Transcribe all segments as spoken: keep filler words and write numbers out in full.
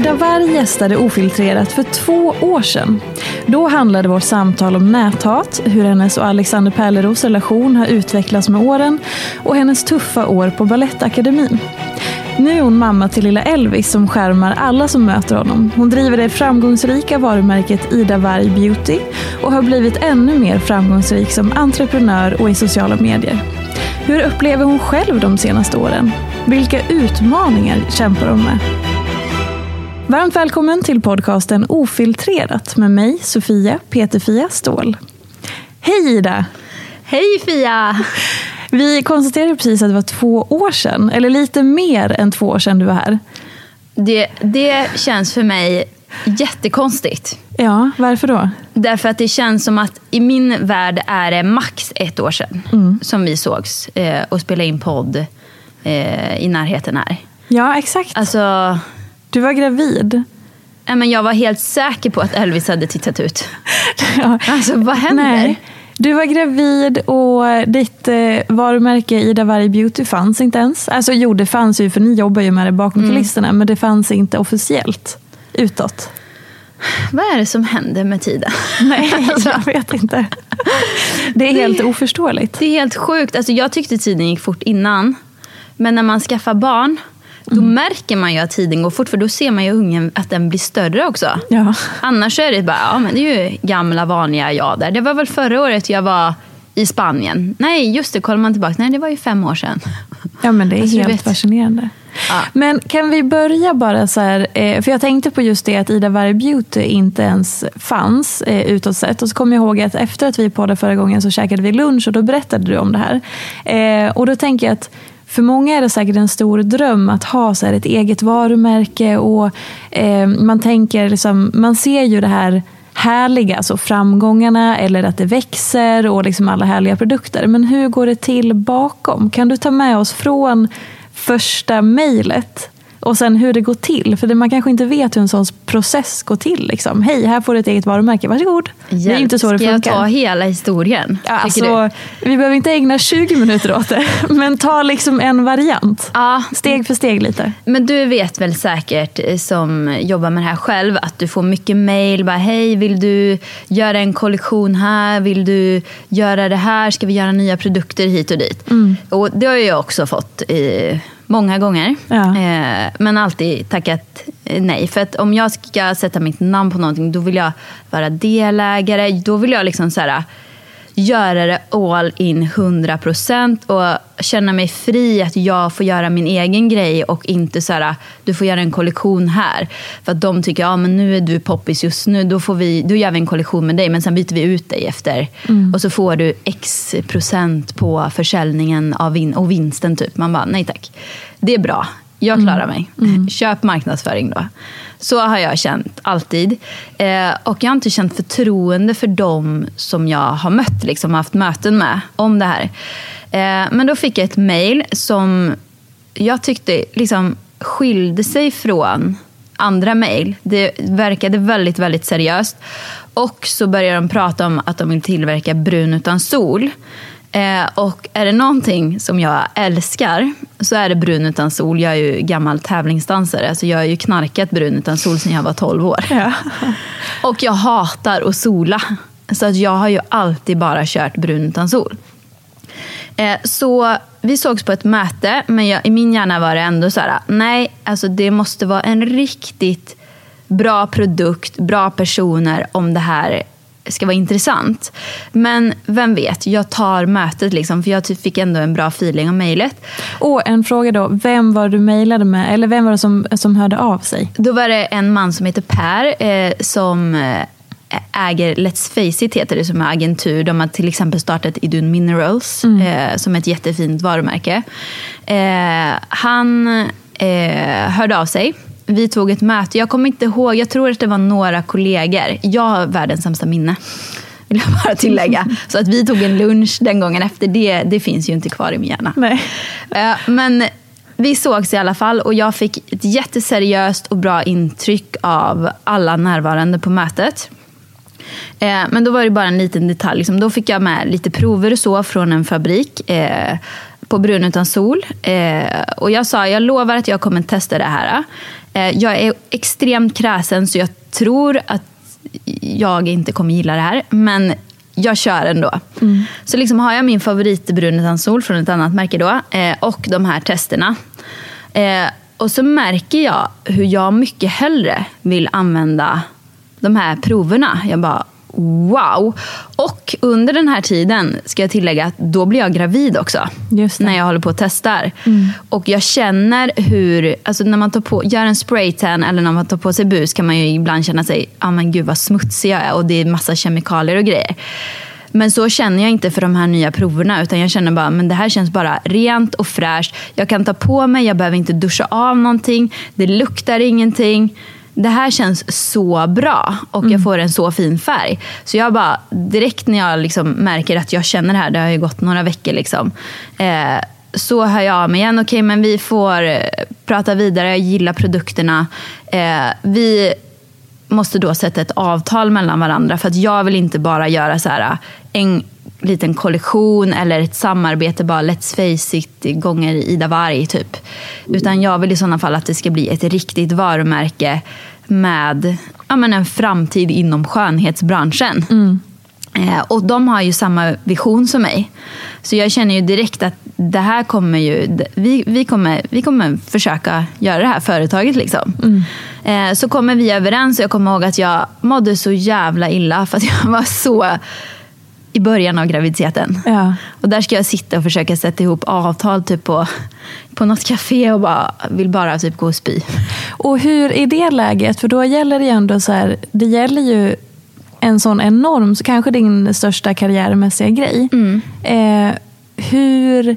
Ida Warg gästade Ofiltrerat för två år sedan. Då handlade vårt samtal om näthat, hur hennes och Alexander Perleros relation har utvecklats med åren och hennes tuffa år på Balettakademin. Nu är hon mamma till lilla Elvis som skärmar alla som möter honom. Hon driver det framgångsrika varumärket Ida Warg Beauty och har blivit ännu mer framgångsrik som entreprenör och i sociala medier. Hur upplever hon själv de senaste åren? Vilka utmaningar kämpar hon med? Varmt välkommen till podcasten Ofiltrerat med mig, Sofia, Peter Fia Ståhl. Hej Ida! Hej Fia! Vi konstaterade precis att det var två år sedan, eller lite mer än två år sedan du var här. Det, det känns för mig jättekonstigt. Ja, varför då? Därför att det känns som att i min värld är det max ett år sedan mm. som vi sågs och spelade in podd i närheten här. Ja, exakt. Alltså... Du var gravid. Nej, men jag var helt säker på att Elvis hade tittat ut. Ja. Alltså, vad händer? Nej. Du var gravid och ditt eh, varumärke Ida Warg Beauty fanns inte ens. Alltså jo, det fanns ju, för ni jobbar ju med det bakom mm. kulisserna, men det fanns inte officiellt utåt. Vad är det som händer med tiden? Nej, alltså, jag vet inte. Det är helt det, oförståeligt. Det är helt sjukt. Alltså, jag tyckte tiden gick fort innan, men när man skaffar barn... Mm. Då märker man ju att tiden går fort, för då ser man ju ungen att den blir större också. Ja. Annars är det bara, ja men det är ju gamla vanliga jag där. Det var väl förra året jag var i Spanien. Nej, just det, kollar man tillbaka. Nej, det var ju fem år sedan. Ja, men det är alltså, helt fascinerande. Ja. Men kan vi börja bara så här, för jag tänkte på just det att Ida Warg Beauty inte ens fanns utåt sett. Och så kom jag ihåg att efter att vi poddade förra gången så käkade vi lunch och då berättade du om det här. Och då tänker jag att för många är det säkert en stor dröm att ha så här ett eget varumärke och eh, man tänker liksom, man ser ju det här härliga, alltså framgångarna eller att det växer och liksom alla härliga produkter. Men hur går det till bakom? Kan du ta med oss från första mejlet och sen hur det går till? För det, man kanske inte vet hur en sån process går till. Liksom. Hej, här får du ett eget varumärke. Varsågod. Hjälp, det är inte så det funkar. Ska jag ta hela historien? Ja, alltså, vi behöver inte ägna tjugo minuter åt det. Men ta liksom en variant. Ja. Steg för steg lite. Men du vet väl säkert som jobbar med det här själv att du får mycket mejl. Bara, hej, vill du göra en kollektion här? Vill du göra det här? Ska vi göra nya produkter hit och dit? Mm. Och det har jag också fått i... Många gånger, ja. Men alltid tackat nej. För att om jag ska sätta mitt namn på någonting, då vill jag vara delägare. Då vill jag liksom så här, göra det all in hundra procent och känna mig fri att jag får göra min egen grej och inte så här, du får göra en kollektion här. För att de tycker, ja men nu är du poppis just nu, då, får vi, då gör vi en kollektion med dig men sen byter vi ut dig efter. Mm. Och så får du x procent på försäljningen av vin- och vinsten typ. Man bara, nej tack. Det är bra. Jag klarar mm. mig. Mm. Köp marknadsföring då. Så har jag känt alltid. Eh, och jag har inte känt förtroende för dem som jag har mött, liksom haft möten med om det här. Eh, men då fick jag ett mejl som jag tyckte liksom skilde sig från andra mejl. Det verkade väldigt, väldigt seriöst. Och så började de prata om att de vill tillverka brun utan sol. Eh, och är det någonting som jag älskar så är det brun utan sol. Jag är ju gammal tävlingsdansare, så jag har ju knarkat brun utan sol sedan jag var tolv år. Ja. Och jag hatar att sola, så att jag har ju alltid bara kört brun utan sol. Eh, så vi sågs på ett möte, men jag, i min hjärna var det ändå så här: nej, alltså det måste vara en riktigt bra produkt, bra personer om det här ska vara intressant. Men vem vet, jag tar mötet liksom, för jag fick ändå en bra feeling av mejlet. Och en fråga då, vem var du mejlade med, eller vem var det som, som hörde av sig? Då var det en man som heter Per eh, som äger Let's Face It, heter det, som är agentur. De har till exempel startat Idun Minerals mm. eh, som ett jättefint varumärke. Eh, han eh, hörde av sig. Vi tog ett möte. Jag kommer inte ihåg. Jag tror att det var några kollegor. Jag har världens sämsta minne, vill jag bara tillägga. Så att vi tog en lunch den gången efter det. Det finns ju inte kvar i min hjärna. Nej. Men vi sågs i alla fall. Och jag fick ett jätteseriöst och bra intryck av alla närvarande på mötet. Men då var det bara en liten detalj. Då fick jag med lite prover och så från en fabrik på brun utan sol. Och jag sa, jag lovar att jag kommer testa det här. Jag är extremt kräsen, så jag tror att jag inte kommer gilla det här. Men jag kör ändå. Mm. Så liksom har jag min favoritbrun utan sol från ett annat märke då. Och de här testerna. Och så märker jag hur jag mycket hellre vill använda de här proverna. Jag bara, wow! Och under den här tiden ska jag tillägga att då blir jag gravid också. Just det. När jag håller på och testar. Mm. Och jag känner hur, alltså när man tar på, gör en spraytan eller när man tar på sig bus kan man ju ibland känna sig, ja ah, men gud vad smutsig jag är och det är massa kemikalier och grejer. Men så känner jag inte för de här nya proverna, utan jag känner bara, men det här känns bara rent och fräscht. Jag kan ta på mig, jag behöver inte duscha av någonting, det luktar ingenting. Det här känns så bra och jag får en så fin färg. Så jag bara, direkt när jag liksom märker att jag känner det här, det har ju gått några veckor liksom, eh, så hör jag av mig igen. Okej, men vi får prata vidare, jag gillar produkterna. Eh, vi måste då sätta ett avtal mellan varandra, för att jag vill inte bara göra så här en liten kollektion eller ett samarbete, bara Let's Face It gånger Ida Warg typ, utan jag vill i sådana fall att det ska bli ett riktigt varumärke med, ja, men en framtid inom skönhetsbranschen. Mm. eh, och de har ju samma vision som mig, så jag känner ju direkt att det här kommer ju, vi, vi, kommer, vi kommer försöka göra det här företaget liksom. Mm. eh, så kommer vi överens, och jag kommer ihåg att jag mådde så jävla illa för att jag var så i början av graviditeten. Ja. Och där ska jag sitta och försöka sätta ihop avtal typ på, på något café och bara, vill bara typ gå och spy. Och hur är det läget? För då gäller det ju ändå så här, det gäller ju en sån enorm, så kanske din största karriärmässiga grej. Mm. Eh, hur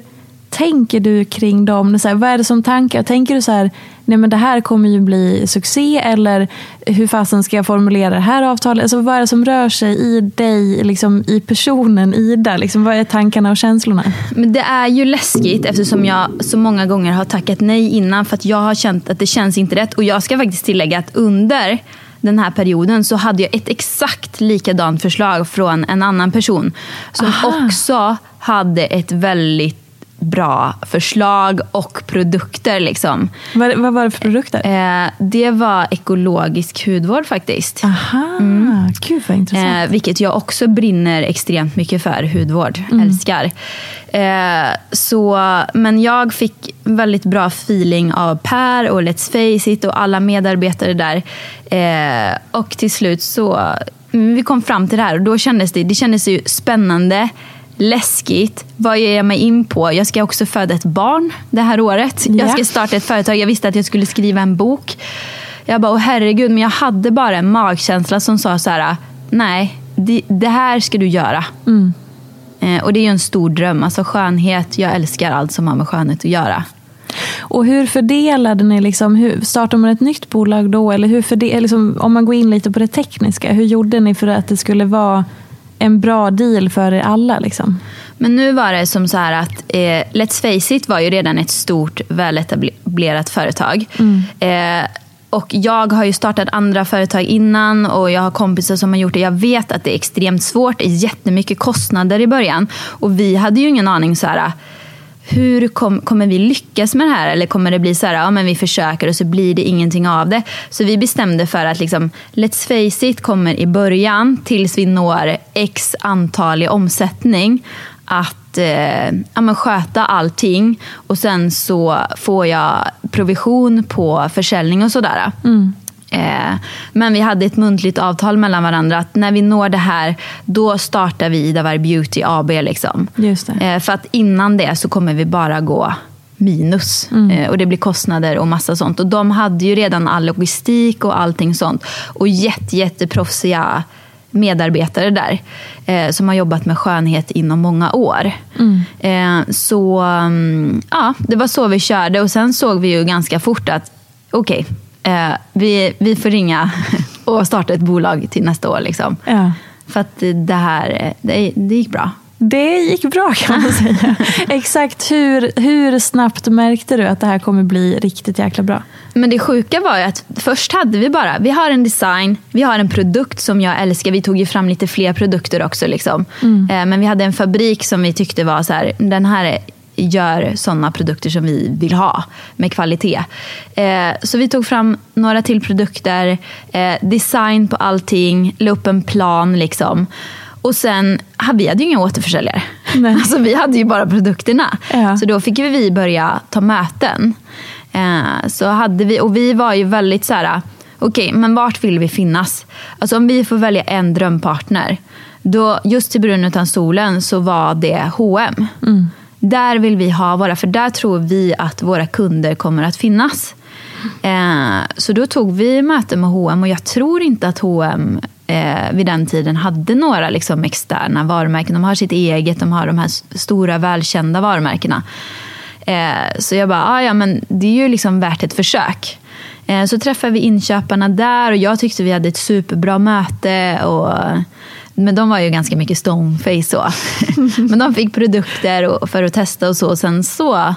tänker du kring dem? Så här, vad är det som tankar? Tänker du så här, nej men det här kommer ju bli succé, eller hur fasen ska jag formulera det här avtalet? Alltså vad är det som rör sig i dig, liksom, i personen Ida? Liksom, vad är tankarna och känslorna? Men det är ju läskigt, eftersom jag så många gånger har tackat nej innan, för att jag har känt att det känns inte rätt. Och jag ska faktiskt tillägga att under den här perioden så hade jag ett exakt likadant förslag från en annan person som Aha. också hade ett väldigt bra förslag och produkter liksom. Vad, vad var det för produkter? Eh, det var ekologisk hudvård faktiskt. Aha, mm. Gud vad intressant. Eh, vilket jag också brinner extremt mycket för, hudvård, mm. älskar. Eh, så, men jag fick väldigt bra feeling av Per och Let's Face It och alla medarbetare där. Eh, och till slut så vi kom fram till det här och då kändes det, det kändes ju spännande, läskigt. Vad ger jag mig in på? Jag ska också föda ett barn det här året. Yeah. Jag ska starta ett företag. Jag visste att jag skulle skriva en bok. Jag bara, åh herregud, men jag hade bara en magkänsla som sa så här: nej, det, det här ska du göra. Mm. Eh, och det är ju en stor dröm. Alltså skönhet, jag älskar allt som har med skönhet att göra. Och hur fördelade ni liksom, hur, startade man ett nytt bolag då? Eller hur fördelade, liksom, om man går in lite på det tekniska, hur gjorde ni för att det skulle vara en bra deal för er alla liksom? Men nu var det som så här att eh, Let's Face It var ju redan ett stort, väletablerat företag. Mm. Eh, och jag har ju startat andra företag innan och jag har kompisar som har gjort det. Jag vet att det är extremt svårt, det är jättemycket kostnader i början. Och vi hade ju ingen aning så här, hur kom, kommer vi lyckas med det här? Eller kommer det bli så här, ja men vi försöker och så blir det ingenting av det. Så vi bestämde för att liksom, Let's Face It kommer i början tills vi når x antal i omsättning att eh, ja, men sköta allting. Och sen så får jag provision på försäljning och sådär. Mm. Eh, men vi hade ett muntligt avtal mellan varandra att när vi når det här då startar vi Ida Warg Beauty A B liksom. Just det. Eh, för att innan det så kommer vi bara gå minus. Mm. Eh, och det blir kostnader och massa sånt. Och de hade ju redan all logistik och allting sånt. Och jätte, jätteproffsiga medarbetare där eh, som har jobbat med skönhet inom många år. Mm. Eh, så um, ja, det var så vi körde och sen såg vi ju ganska fort att okej, okay, Uh, vi, vi får ringa och starta ett bolag till nästa år liksom. Ja. För att det här det, det gick bra. Det gick bra kan man säga. Exakt hur, hur snabbt märkte du att det här kommer bli riktigt jäkla bra? Men det sjuka var ju att först hade vi bara, vi har en design, vi har en produkt som jag älskar. Vi tog ju fram lite fler produkter också liksom. Mm. Uh, men vi hade en fabrik som vi tyckte var så här, den här är gör sådana produkter som vi vill ha med kvalitet. Eh, så vi tog fram några till produkter, eh, design på allting, la upp en plan liksom. Och sen, vi hade ju inga återförsäljare. Nej. Alltså vi hade ju bara produkterna. Ja. Så då fick vi börja ta möten. Eh, så hade vi, och vi var ju väldigt så här: okej, okay, men vart vill vi finnas? Alltså om vi får välja en drömpartner, då just till brun utan solen så var det H och M. Mm. Där vill vi ha våra, för där tror vi att våra kunder kommer att finnas. Eh, så då tog vi möte med H och M och jag tror inte att H och M eh, vid den tiden hade några liksom, externa varumärken. De har sitt eget, de har de här stora välkända varumärkena. Eh, så jag bara, ah, ja men det är ju liksom värt ett försök. Eh, så träffade vi inköparna där och jag tyckte vi hade ett superbra möte och... Men de var ju ganska mycket stoneface så. Men de fick produkter för att testa och så. Och sen så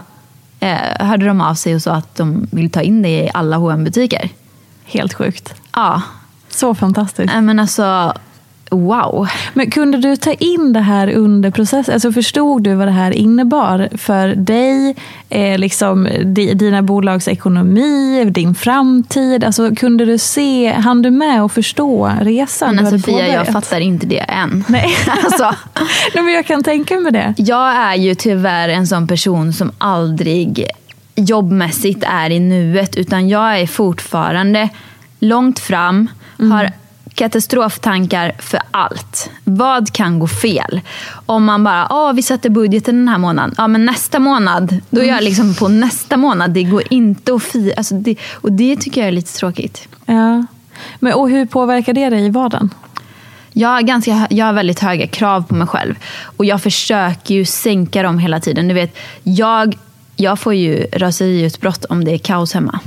eh, hörde de av sig och sa att de ville ta in det i alla H och M-butiker. Helt sjukt. Ja. Så fantastiskt. Nej, men alltså, wow. Men kunde du ta in det här under processen? Alltså förstod du vad det här innebar för dig? Eh, liksom, di, dina bolags ekonomi, din framtid. Alltså kunde du se, hann du med och förstå resan? Men Sofia, jag fattar inte det än. Nej. Alltså. Nej, men jag kan tänka mig det. Jag är ju tyvärr en sån person som aldrig jobbmässigt är i nuet. Utan jag är fortfarande långt fram, mm. har... katastroftankar för allt. Vad kan gå fel? Om man bara, ja oh, vi sätter budgeten den här månaden. Ja men nästa månad, då är jag liksom på nästa månad. Det går inte att fira. Alltså det, och det tycker jag är lite tråkigt. Ja. Men, och hur påverkar det dig i vardagen? Jag, ganska, jag har väldigt höga krav på mig själv. Och jag försöker ju sänka dem hela tiden. Du vet, jag, jag får ju raseriutbrott om det är kaos hemma.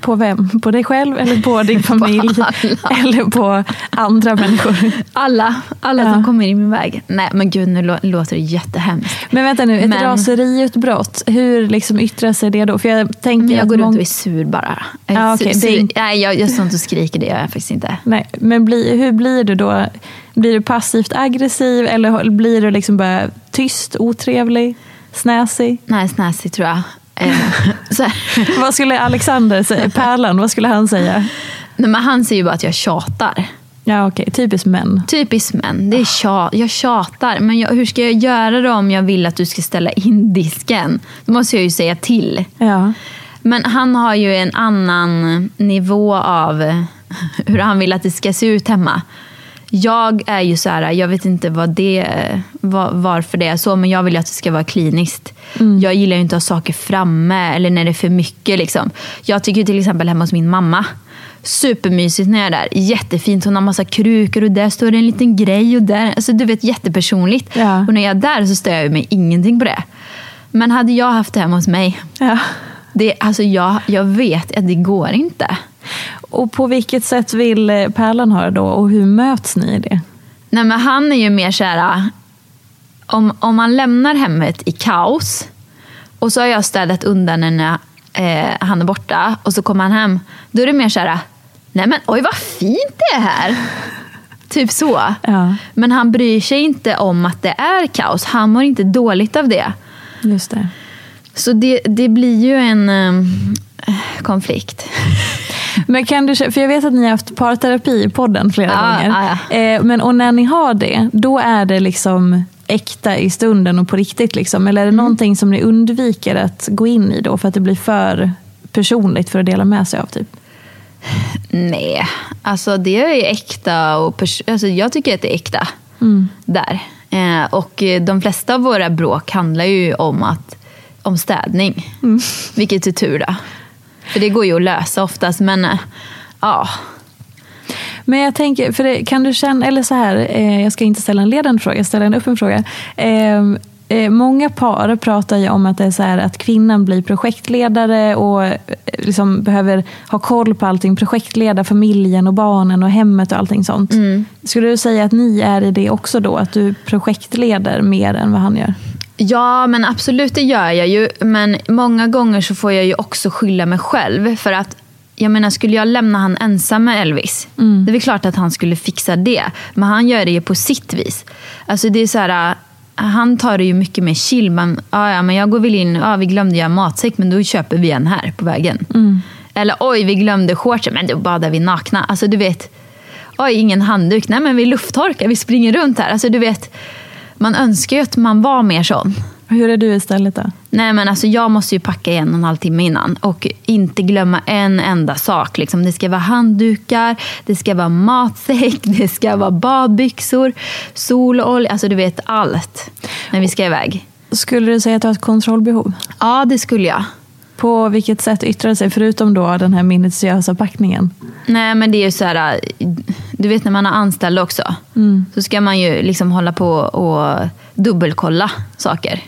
På vem? På dig själv eller på din familj? På eller på andra människor? Alla, alla ja. Som kommer i min väg. Nej men gud, nu låter det jättehemskt. Men vänta nu, ett men... raseriutbrott. Hur liksom yttrar sig det då? För jag tänker men jag går mång... runt och är sur bara. Jag är ja, sur, okay. sur. Är... Nej, jag, jag står inte och skriker, det gör jag faktiskt inte. Nej, men bli, hur blir du då? Blir du passivt aggressiv eller blir du liksom bara tyst, otrevlig, snäsig? Nej, snäsig tror jag. Vad skulle Alexander säga? Pärlan, vad skulle han säga? Nej, men han säger ju bara att jag tjatar. Ja okej, okay. Typiskt män. Typiskt män, det är tjat, jag tjatar. Men jag, hur ska jag göra det om jag vill att du ska ställa in disken? Då måste jag ju säga till. Ja. Men han har ju en annan nivå av hur han vill att det ska se ut hemma. jag är ju så här, jag vet inte vad det, var, varför det är så, men jag vill ju att det ska vara kliniskt. Mm. Jag gillar ju inte att ha saker framme eller när det är för mycket liksom. Jag tycker till exempel hemma hos min mamma, supermysigt när jag är där. Jättefint, hon har massa krukor och där står det en liten grej och där, alltså du vet, jättepersonligt. Ja. Och när jag är där så stör jag mig ingenting på det. Men hade jag haft det hemma hos mig, ja. det, alltså jag, jag vet att det går inte. Och på vilket sätt vill Pärlan ha det då? Och hur möts ni i det? Nej, men han är ju mer så här, om, om man lämnar hemmet i kaos och så har jag städat undan när eh, han är borta och så kommer han hem, då är det mer så här, nej men oj vad fint det är här. Typ så. Ja. Men han bryr sig inte om att det är kaos. Han mår inte dåligt av det. Just det. Så det, det blir ju en eh, konflikt. Men kan du, för jag vet att ni har haft parterapi i podden flera ja, gånger. Ja. Eh, men, och när ni har det, då är det liksom äkta i stunden och på riktigt liksom. Eller är det mm. någonting som ni undviker att gå in i då för att det blir för personligt för att dela med sig av typ? Nej, alltså det är ju äkta och pers- alltså jag tycker att det är äkta mm. där. Eh, och de flesta av våra bråk handlar ju om, att, om städning. Mm. Vilket är tur då. För det går ju att lösa oftast, men ja. Men jag tänker, för det, kan du känna, eller så här, eh, jag ska inte ställa en ledande fråga, jag ställer en öppen fråga. Eh, eh, många par pratar ju om att det är så här, att kvinnan blir projektledare och eh, liksom behöver ha koll på allting, projektleda familjen och barnen och hemmet och allting sånt. Mm. Skulle du säga att ni är i det också då, att du projektleder mer än vad han gör? Ja, men absolut, det gör jag ju. Men många gånger så får jag ju också skylla mig själv. För att, jag menar, skulle jag lämna han ensam med Elvis? Mm. Det är väl klart att han skulle fixa det. Men han gör det ju på sitt vis. Alltså det är så här, han tar det ju mycket mer chill. Man, ah, ja, men jag går väl in, ah, vi glömde göra matsäck, men då köper vi en här på vägen. Mm. Eller oj, vi glömde shorts, men då badar vi nakna. Alltså du vet, oj, ingen handduk, nej men vi lufttorkar, vi springer runt här. Alltså du vet, man önskar ju att man var mer sån. Hur är du istället då? Nej men alltså jag måste ju packa igen en, en halv timme innan. Och inte glömma en enda sak. Liksom. Det ska vara handdukar, det ska vara matsäck, det ska vara badbyxor, sololja. Alltså du vet allt när vi ska iväg. Skulle du säga att du har ett kontrollbehov? Ja, det skulle jag. På vilket sätt yttrar det sig förutom då den här minutiösa packningen? Nej men det är ju så här, du vet när man har anställd också mm. så ska man ju liksom hålla på och dubbelkolla saker.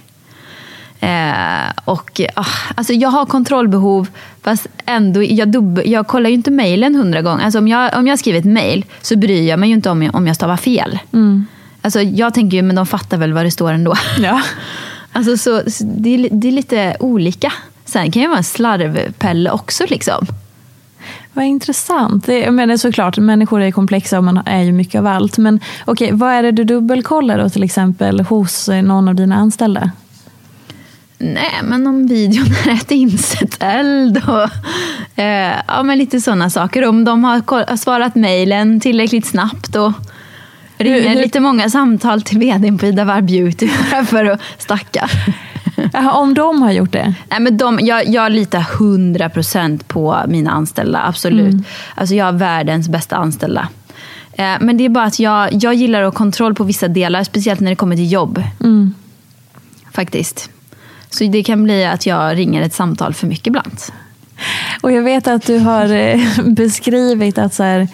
Eh, och ah, alltså jag har kontrollbehov fast ändå jag, dubbel, jag kollar ju inte mejlen hundra gånger. Alltså om jag, om jag skriver ett mejl så bryr jag mig ju inte om jag, om jag stavar fel. Mm. Alltså jag tänker ju men de fattar väl vad det står ändå. Ja. Alltså så, så det, det är lite olika. Sen kan ju vara en slarvpelle också liksom. Vad intressant. Jag menar såklart, människor är komplexa och man är ju mycket av allt. Men okej, vad är det du dubbelkollar då till exempel hos någon av dina anställda? Nej, men om videon är rätt insett eld och eh, ja, men lite sådana saker. Om de har svarat mejlen tillräckligt snabbt och ringer hur, lite hur? många samtal till vdn på Ida Warg Beauty för att stacka. Aha, om de har gjort det? Nej, men de, jag, jag litar hundra procent på mina anställda, absolut. Mm. Alltså jag har världens bästa anställda. Eh, men det är bara att jag, jag gillar att ha kontroll på vissa delar, speciellt när det kommer till jobb. Mm. Faktiskt. Så det kan bli att jag ringer ett samtal för mycket ibland. Och jag vet att du har eh, beskrivit att så här...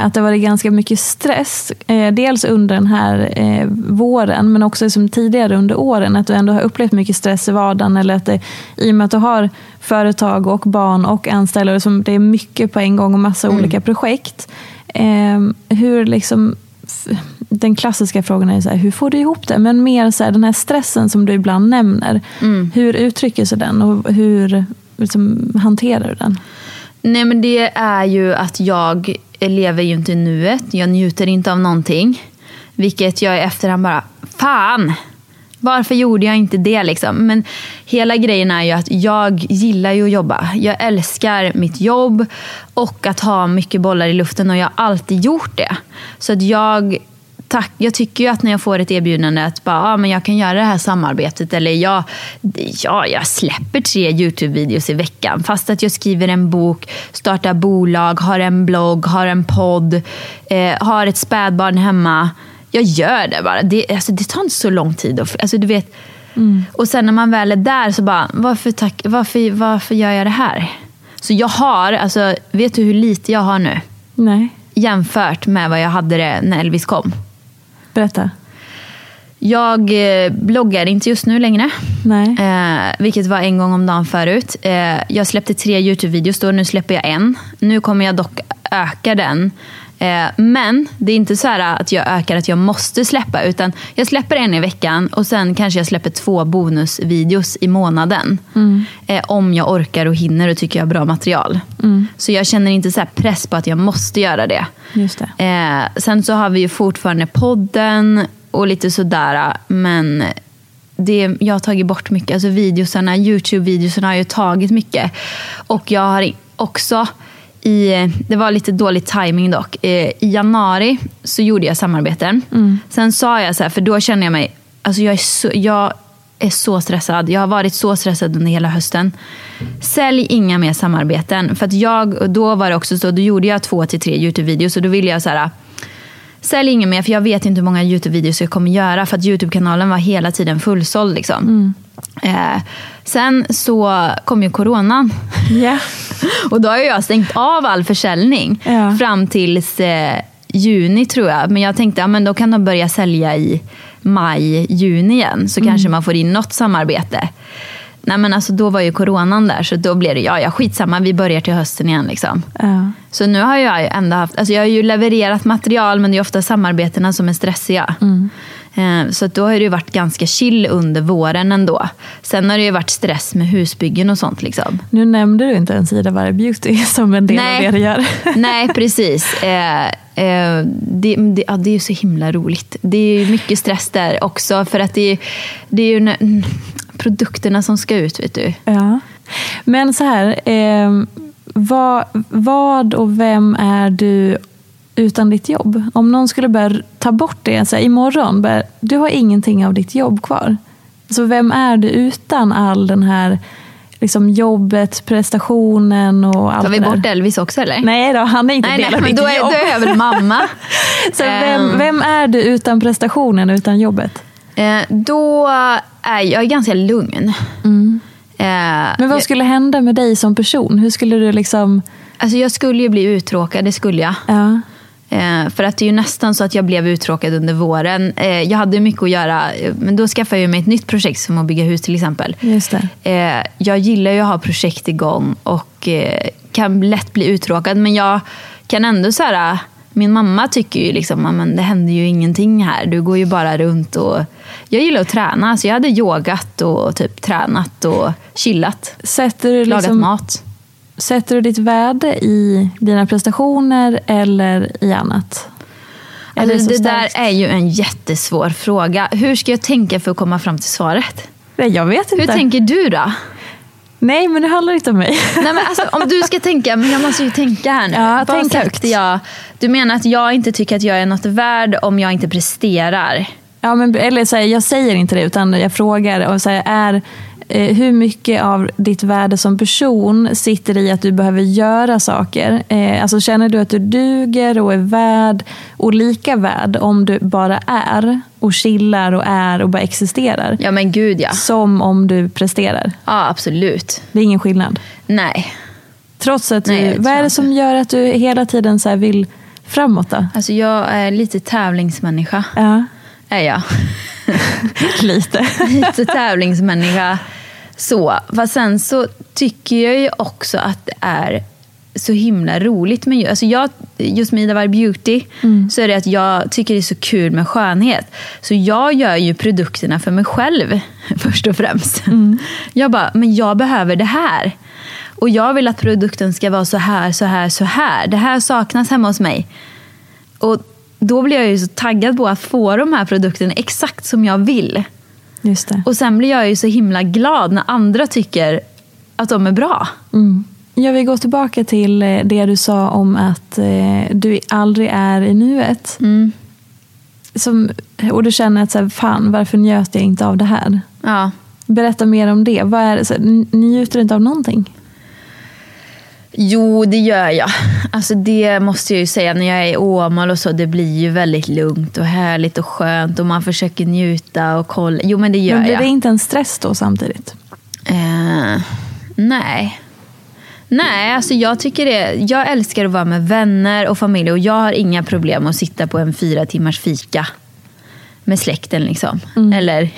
att det var ganska mycket stress dels under den här våren men också som tidigare under åren att du ändå har upplevt mycket stress i vardagen eller att det, i och med att du har företag och barn och anställare som det är mycket på en gång och massa mm. olika projekt hur liksom den klassiska frågan är så här, hur får du ihop det? Men mer så här, den här stressen som du ibland nämner mm. hur uttrycker sig den och hur liksom, hanterar du den? Nej men det är ju att jag lever ju inte i nuet. Jag njuter inte av någonting. Vilket jag i efterhand bara, fan! Varför gjorde jag inte det liksom? Men hela grejen är ju att jag gillar ju att jobba. Jag älskar mitt jobb och att ha mycket bollar i luften och jag har alltid gjort det. Så att jag tack. Jag tycker ju att när jag får ett erbjudande att bara, ah, men jag kan göra det här samarbetet, eller jag, ja, jag släpper tre YouTube-videos i veckan, fast att jag skriver en bok, startar bolag, har en blogg, har en podd, eh, har ett spädbarn hemma. Jag gör det bara. Det, alltså, det tar inte så lång tid. Alltså, du vet. Mm. Och sen när man väl är där så bara, varför, tack, varför, varför gör jag det här? Så jag har, alltså, vet du hur lite jag har nu? Nej. Jämfört med vad jag hade det när Elvis kom. Berätta. Jag bloggar inte just nu längre. Nej. Eh, vilket var en gång om dagen förut. Eh, jag släppte tre YouTube-videos då, nu släpper jag en. Nu kommer jag dock öka den. Eh, men det är inte så här att jag ökar att jag måste släppa, utan jag släpper en i veckan och sen kanske jag släpper två bonusvideos i månaden. Mm. eh, Om jag orkar och hinner och tycker jag har bra material. Mm. Så jag känner inte så här press på att jag måste göra det. Just det. Eh, Sen så har vi ju fortfarande podden och lite sådär, men det, jag har tagit bort mycket. Alltså videosarna, YouTube-videosarna har ju tagit mycket. Och jag har också I, det var lite dålig timing dock. I januari så gjorde jag samarbeten. Mm. Sen sa jag så här, för då känner jag mig, alltså jag är så, jag är så stressad. Jag har varit så stressad under hela hösten. Sälj inga mer samarbeten, för att jag då var det också så, då gjorde jag två till tre YouTube-videos, så då ville jag så här, sälj inga mer, för jag vet inte hur många YouTube-videos jag kommer göra, för att YouTube-kanalen var hela tiden fullsåld liksom. Mm. Eh, sen så kom ju coronan. Yeah. Och då har jag stängt av all försäljning. Yeah. Fram tills eh, juni tror jag. Men jag tänkte, ja, men då kan de börja sälja i maj, juni igen. Så mm. kanske man får in något samarbete. Nej, men alltså då var ju coronan där, så då blev det, ja, ja skitsamma, vi börjar till hösten igen liksom. Uh. Så nu har jag ju ändå haft, alltså jag har ju levererat material, men det är ofta samarbetena som är stressiga. Mm. Eh, så då har det ju varit ganska chill under våren ändå. Sen har det ju varit stress med husbyggen och sånt liksom. Nu nämnde du inte ens Ida Warg Beauty som en del Nej. Av det du gör. Nej, precis. Eh, eh, det, det, ja, det är ju så himla roligt. Det är ju mycket stress där också, för att det, det är ju N- produkterna som ska ut, vet du. Ja. Men så här, eh, vad, vad och vem är du utan ditt jobb? Om någon skulle börja ta bort det, så här, imorgon, börja, du har ingenting av ditt jobb kvar. Så vem är du utan all den här liksom jobbet, prestationen och allt det där? Tar vi bort där? Elvis också, eller? Nej då, han är inte nej, del nej, av ditt då är, jobb. Då är jag väl mamma. Så vem, vem är du utan prestationen, utan jobbet? Eh, då är jag ganska lugn. Mm. Eh, Men vad skulle jag, hända med dig som person? Hur skulle du liksom... Alltså jag skulle ju bli uttråkad, det skulle jag. Ja. Eh, för att det är ju nästan så att jag blev uttråkad under våren. Eh, jag hade mycket att göra, men då skaffade jag mig ett nytt projekt som att bygga hus till exempel. Just det. Eh, jag gillar ju att ha projekt igång och eh, kan lätt bli uttråkad, men jag kan ändå så här... Min mamma tycker ju liksom, amen, det händer ju ingenting här. Du går ju bara runt och... Jag gillar att träna, så jag hade yogat och typ tränat och chillat. Sätter du lagat liksom, mat. Sätter du ditt värde i dina prestationer eller i annat? Eller alltså, det där är ju en jättesvår fråga. Hur ska jag tänka för att komma fram till svaret? Nej, jag vet inte. Hur tänker du då? Nej, men det handlar inte om mig. Nej, men alltså, om du ska tänka, men jag måste ju tänka här nu. Ja, tänk högt. Jag, du menar att jag inte tycker att jag är något värd om jag inte presterar? Ja, men, eller så här, jag säger inte det, utan jag frågar och så här, är, eh, hur mycket av ditt värde som person sitter i att du behöver göra saker? Eh, alltså, känner du att du duger och är värd och lika värd om du bara är och chillar och är och bara existerar? Ja, men gud ja. Som om du presterar? Ja, absolut. Det är ingen skillnad? Nej. Trots att Nej, du, vad är det som gör att du hela tiden så här vill framåt då? Alltså, jag är lite tävlingsmänniska. Ja. Är jag. Lite. Lite tävlingsmänniska. Så, fast sen så tycker jag ju också att det är så himla roligt med, alltså jag, just med Ida Warg Beauty, mm. så är det att jag tycker det är så kul med skönhet. Så jag gör ju produkterna för mig själv först och främst. Mm. Jag bara, men jag behöver det här. Och jag vill att produkten ska vara så här, så här, så här. Det här saknas hemma hos mig. Och då blir jag ju så taggad på att få de här produkterna exakt som jag vill. Just det. Och sen blir jag ju så himla glad när andra tycker att de är bra. Mm. Jag vill gå tillbaka till det du sa om att du aldrig är i nuet. Mm. som, och du känner att så här, fan, varför njöt jag inte av det här? Ja. Berätta mer om det. Vad är, så här, njuter du inte av någonting? Jo, det gör jag. Alltså det måste jag ju säga. När jag är i Åmål och så, det blir ju väldigt lugnt och härligt och skönt. Och man försöker njuta och kolla. Jo, men det gör jag. Men blir det jag. inte en stress då samtidigt? Uh, nej. Nej, alltså jag tycker det. Jag älskar att vara med vänner och familj. Och jag har inga problem att sitta på en fyra timmars fika med släkten liksom. Mm. Eller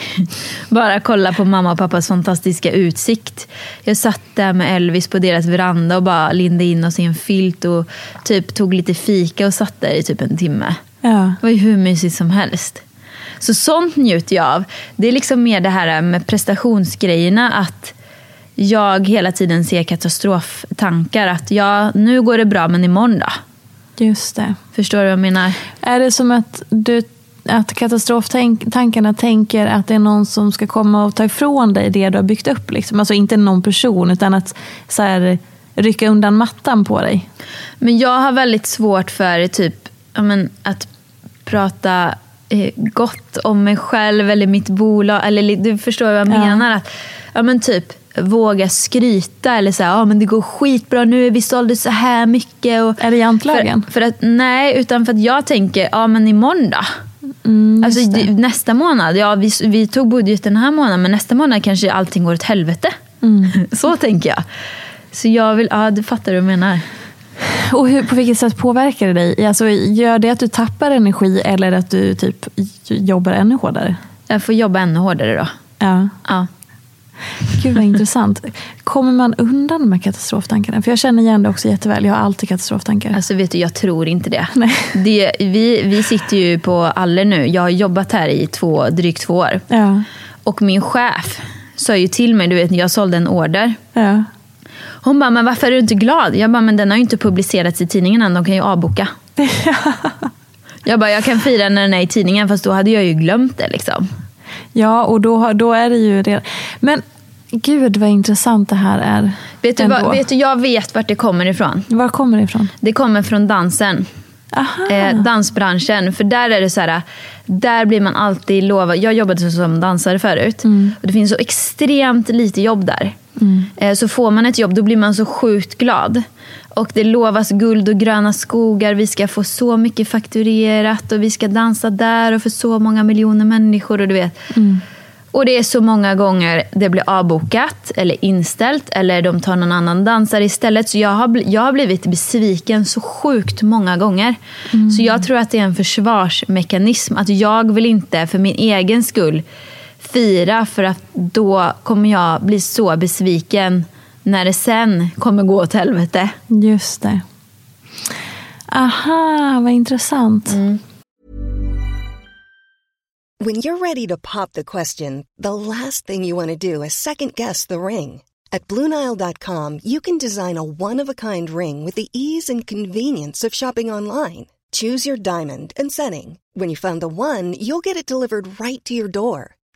bara kolla på mamma och pappas fantastiska utsikt. Jag satt där med Elvis på deras veranda och bara lindade in oss i en filt och typ tog lite fika och satt där i typ en timme. Ja. Det var ju hur mysigt som helst. Så sånt njuter jag av. Det är liksom mer det här med prestationsgrejerna, att jag hela tiden ser katastroftankar. Att ja, nu går det bra, men imorgon då? Just det. Förstår du vad jag menar? Är det som att du Att katastroftankarna tänker att det är någon som ska komma och ta ifrån dig det du har byggt upp? Liksom. Alltså inte någon person, utan att så här, rycka undan mattan på dig. Men jag har väldigt svårt för typ, jag men, att prata eh, gott om mig själv eller mitt bolag. Eller, du förstår vad jag menar. Ja. Att, ja, men typ våga skryta eller så här, ja, men det går skitbra nu, vi sålde så här mycket. Och, är det jantlagen? För, för att, nej, utan för att jag tänker, ja men imorgon då? Mm, alltså nästa månad, ja vi, vi tog budgeten den här månaden, men nästa månad kanske allting går åt helvete. Mm. Så tänker jag. Så jag vill, ja du fattar vad du menar. Och hur, på vilket sätt påverkar det dig? Alltså, gör det att du tappar energi eller att du typ jobbar ännu hårdare? Jag får jobba ännu hårdare då. Ja. Ja. Gud vad intressant. Kommer man undan med katastroftankarna? För jag känner igen det också jätteväl. Jag har alltid katastroftankar. Alltså vet du, jag tror inte det. Nej. det vi, vi sitter ju på Aller nu. Jag har jobbat här i två, drygt två år. Ja. Och min chef sa ju till mig, du vet, jag sålde en order. Ja. Hon bara, men varför är du inte glad? Jag bara, men den har ju inte publicerats i tidningen än. De kan ju avboka. Ja. Jag bara, jag kan fira när den är i tidningen. Fast då hade jag ju glömt det liksom. Ja, och då, då är det ju det. Men gud vad intressant det här är. Vet du, vad, vet du, jag vet vart det kommer ifrån. Var kommer det ifrån? Det kommer från dansen. Aha. Eh, dansbranschen. För där är det så här, där blir man alltid lovad. Jag jobbade som dansare förut. Mm. Och det finns så extremt lite jobb där. Mm. Eh, så får man ett jobb, då blir man så sjukt glad. Och det lovas guld och gröna skogar. Vi ska få så mycket fakturerat. Och vi ska dansa där. Och för så många miljoner människor. Och du vet. Mm. Och det är så många gånger det blir avbokat. Eller inställt. Eller de tar någon annan dansare istället. Så jag har, jag har blivit besviken så sjukt många gånger. Mm. Så jag tror att det är en försvarsmekanism. Att jag vill inte för min egen skull fira. För att då kommer jag bli så besviken. När det sen kommer gå åt helvete. Just det. Aha, vad intressant. Mm. When you're ready to pop the question, the last thing you want to do is second guess the ring. At Blue Nile dot com you can design a one-of-a-kind ring with the ease and convenience of shopping online. Choose your diamond and setting. When you find the one, you'll get it delivered right to your door.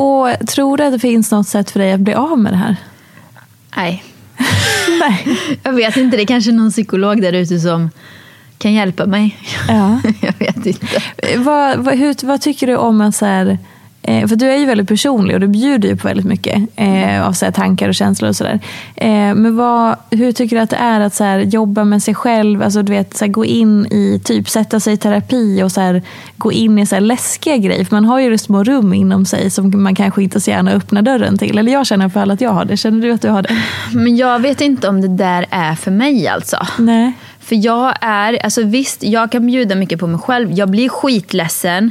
Och tror du att det finns något sätt för dig att bli av med det här? Nej. Nej. Jag vet inte, det är kanske någon psykolog där ute som kan hjälpa mig. Ja. Jag vet inte. Vad, vad, hur, vad tycker du om att så här, för du är ju väldigt personlig och du bjuder ju på väldigt mycket eh, av så här, tankar och känslor och sådär. Eh, men vad, hur tycker du att det är att så här, jobba med sig själv, alltså du vet, så här, gå in i, typ sätta sig i terapi och så här, gå in i så här, läskiga grejer? För man har ju små rum inom sig som man kanske inte så gärna öppnar dörren till. Eller jag känner för alla att jag har det. Känner du att du har det? Men jag vet inte om det där är för mig alltså. Nej. För jag är, alltså visst, jag kan bjuda mycket på mig själv. Jag blir skitledsen.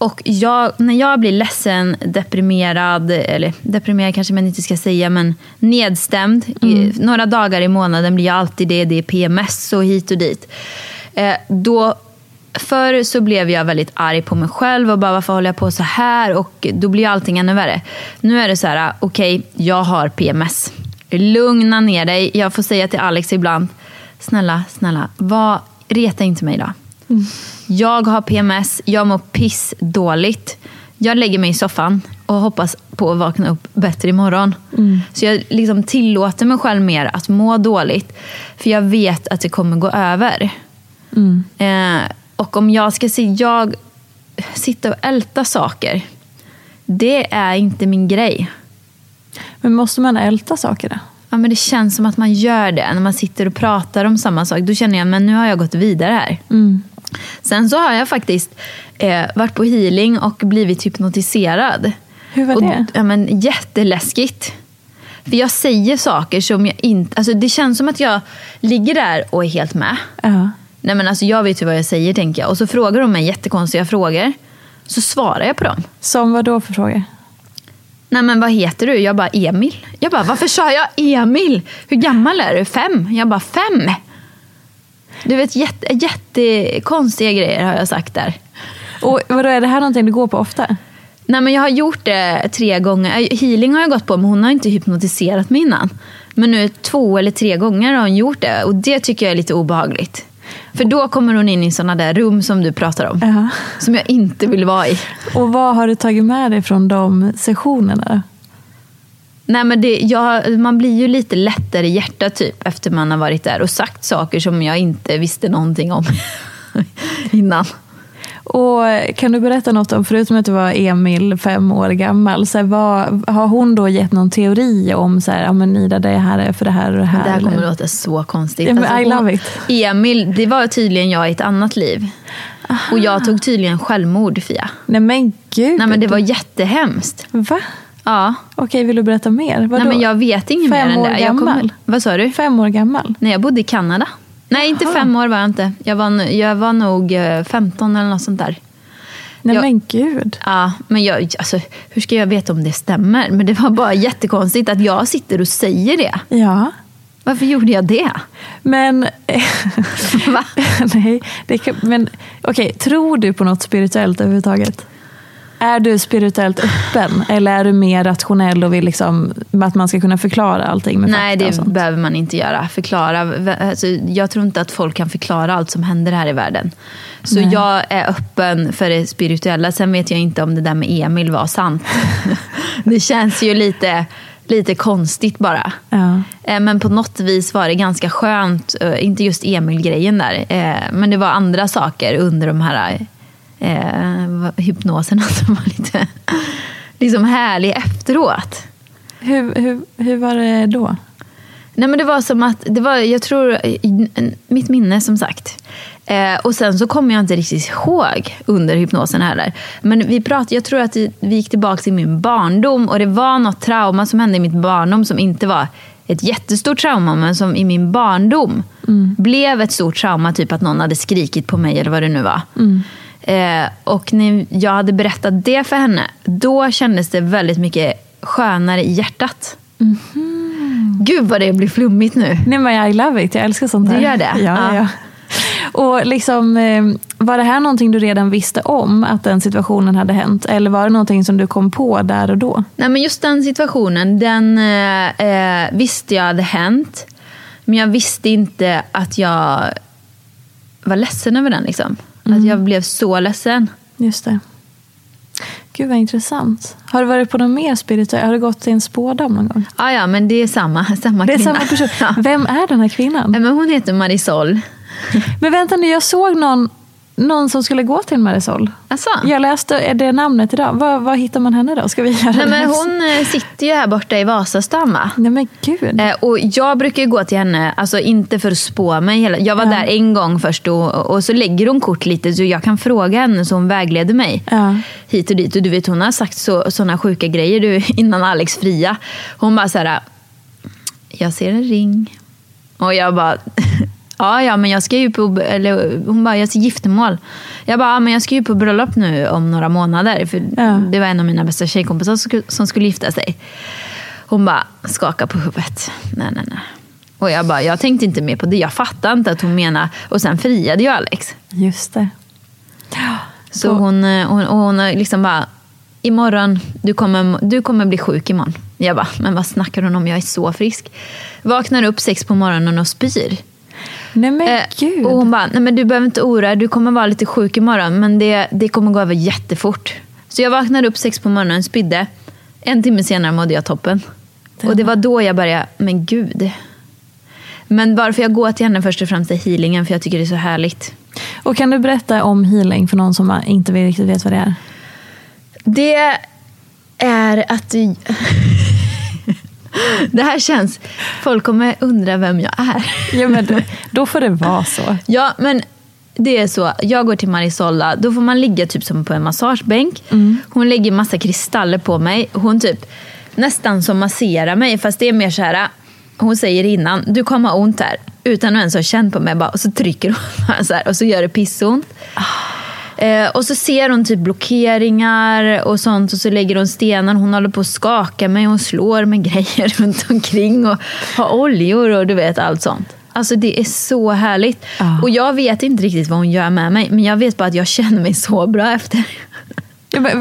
Och jag, när jag blir ledsen, deprimerad, eller deprimerad kanske man inte ska säga, men nedstämd. Mm. I, några dagar i månaden blir jag alltid det, det är P M S och hit och dit. Eh, då, förr så blev jag väldigt arg på mig själv och bara varför håller jag på så här? Och då blir allting ännu värre. Nu är det så här, okej, okay, jag har P M S. Lugna ner dig. Jag får säga till Alex ibland, snälla, snälla, vad, reta inte mig då. Mm. Jag har P M S, jag mår piss dåligt. Jag lägger mig i soffan och hoppas på att vakna upp bättre imorgon. Mm. Så jag liksom tillåter mig själv mer att må dåligt. För jag vet att det kommer gå över. Mm. Eh, och om jag ska se, jag sitta och älta saker. Det är inte min grej. Men måste man älta saker då? Ja, men det känns som att man gör det när man sitter och pratar om samma sak. Då känner jag, men nu har jag gått vidare här. Mm. Sen så har jag faktiskt eh, varit på healing och blivit hypnotiserad. Hur var det? Och, ja, men, jätteläskigt. För jag säger saker som jag inte... Alltså, det känns som att jag ligger där och är helt med. Uh-huh. Nej, men alltså, jag vet ju vad jag säger, tänker jag. Och så frågar de mig jättekonstiga frågor. Så svarar jag på dem. Som vad då för frågor? Nej, men vad heter du? Jag bara, Emil. Jag bara, varför sa jag Emil? Hur gammal är du? Fem? Jag bara, fem? Du vet, jätte, jättekonstiga grejer har jag sagt där. Och vadå, är det här någonting du går på ofta? Nej, men jag har gjort det tre gånger. Healing har jag gått på, men hon har inte hypnotiserat mig innan. Men nu två eller tre gånger har hon gjort det. Och det tycker jag är lite obehagligt. För då kommer hon in i sådana där rum som du pratar om. Uh-huh. Som jag inte vill vara i. Och vad har du tagit med dig från de sessionerna? Nej, men det, jag, man blir ju lite lättare i hjärtat typ efter man har varit där och sagt saker som jag inte visste någonting om innan. Och kan du berätta något om, förutom att du var Emil, fem år gammal, så här, vad, har hon då gett någon teori om så här, ja men Ida, det här är för det här och det här? Det här kommer eller? Låta så konstigt. Ja, alltså, I love it. Emil, det var tydligen jag i ett annat liv. Aha. Och jag tog tydligen självmord, Fia. Nej men gud. Nej men det var jättehemskt. Va? Ja. Okej, vill du berätta mer? Vadå? Nej men jag vet inget mer än det. Jag kommer, vad sa du? Fem år gammal? Nej, jag bodde i Kanada. Nej, inte Aha. fem år var jag inte. Jag var, jag var nog femton eller något sånt där. Nej jag, men gud. Ja, men jag, alltså, hur ska jag veta om det stämmer? Men det var bara jättekonstigt att jag sitter och säger det. Ja. Varför gjorde jag det? Men... Va? Nej, det kan, men okej, okay, tror du på något spirituellt överhuvudtaget? Är du spirituellt öppen? Eller är du mer rationell och vill liksom, att man ska kunna förklara allting med Nej, fakta och sånt? Nej, det behöver man inte göra. Förklara. Alltså, jag tror inte att folk kan förklara allt som händer här i världen. Så Nej. Jag är öppen för det spirituella. Sen vet jag inte om det där med Emil var sant. Det känns ju lite, lite konstigt bara. Ja. Men på något vis var det ganska skönt. Inte just Emil-grejen där. Men det var andra saker under de här... Eh, hypnosen som var lite liksom härlig efteråt. Hur, hur, hur var det då? Nej men det var som att det var, jag tror, mitt minne som sagt. Eh, och sen så kommer jag inte riktigt ihåg under hypnosen heller. Men vi pratade, jag tror att vi gick tillbaka till min barndom och det var något trauma som hände i mitt barndom som inte var ett jättestort trauma, men som i min barndom mm. blev ett stort trauma, typ att någon hade skrikit på mig eller vad det nu var. Mm. Eh, och när jag hade berättat det för henne, då kändes det väldigt mycket skönare i hjärtat. Mm-hmm. Gud vad det blir flummigt nu. Nej, men I love it, jag älskar sånt här. Du gör det? Ja, ja. ja. Och liksom, var det här någonting du redan visste om, att den situationen hade hänt? Eller var det någonting som du kom på där och då? Nej, men just den situationen, den eh, visste jag hade hänt. Men jag visste inte att jag var ledsen över den. Liksom. Mm. Att jag blev så ledsen. Just det. Gud vad intressant. Har du varit på någon mer spirituell? Har du gått till en spådam någon gång? Ja, ja, men det är samma, samma det är kvinna. Samma person. Ja. Vem är den här kvinnan? Men hon heter Marisol. Men vänta nu, jag såg någon, någon som skulle gå till Marisol. Asså? Jag läste det namnet idag. Vad, vad hittar man henne då? Ska vi göra Nej, men hon sitter ju här borta i Vasastan, va? Nej men gud. Eh, och jag brukar ju gå till henne, alltså inte för att spå mig. Hela. Jag var ja. där en gång först och, och så lägger hon kort lite så jag kan fråga henne så hon vägleder mig ja. hit och dit. Och du vet, hon har sagt så, såna sjuka grejer du, innan Alex fria. Hon bara så här, jag ser en ring. Och jag bara... Ja, ja, men jag ska ju på, eller hon bara, jag ska giftermål. Jag bara, ja, men jag ska ju på bröllop nu om några månader. För ja. det var en av mina bästa tjejkompisar som skulle gifta sig. Hon bara, skaka på huvudet. Nej, nej, nej. Och jag bara, jag tänkte inte mer på det. Jag fattade inte att hon menar. Och sen friade ju Alex. Just det. Ja, så hon, hon, hon liksom bara, imorgon, du kommer, du kommer bli sjuk imorgon. Jag bara, men vad snackar hon om? Jag är så frisk. Vaknar upp sex på morgonen och spyr. Nej men gud. Och hon bara, nej men du behöver inte oroa, du kommer vara lite sjuk imorgon, men det, det kommer gå över jättefort. Så jag vaknade upp sex på morgonen, spydde. En timme senare mådde jag toppen. Och det var då jag började, men gud. Men varför jag går till henne först och främst är healingen, för jag tycker det är så härligt. Och kan du berätta om healing för någon som inte riktigt vet vad det är? Det är att du... Det här känns, folk kommer undra vem jag är. Ja, men då, då får det vara så. Ja, men det är så. Jag går till Marisola, då får man ligga typ som på en massagebänk. Mm. Hon lägger massa kristaller på mig. Hon typ nästan som masserar mig, fast det är mer så här. Hon säger innan, du kommer ont här. Utan att ens ha känt på mig. Bara, och så trycker hon så här, och så gör det pissont. Ah. Eh, och så ser hon typ blockeringar och sånt, och så lägger hon stenar. Hon håller på att skaka mig, hon slår med grejer runt omkring och har oljor och du vet allt sånt. Alltså det är så härligt. Ja. Och jag vet inte riktigt vad hon gör med mig, men jag vet bara att jag känner mig så bra efter.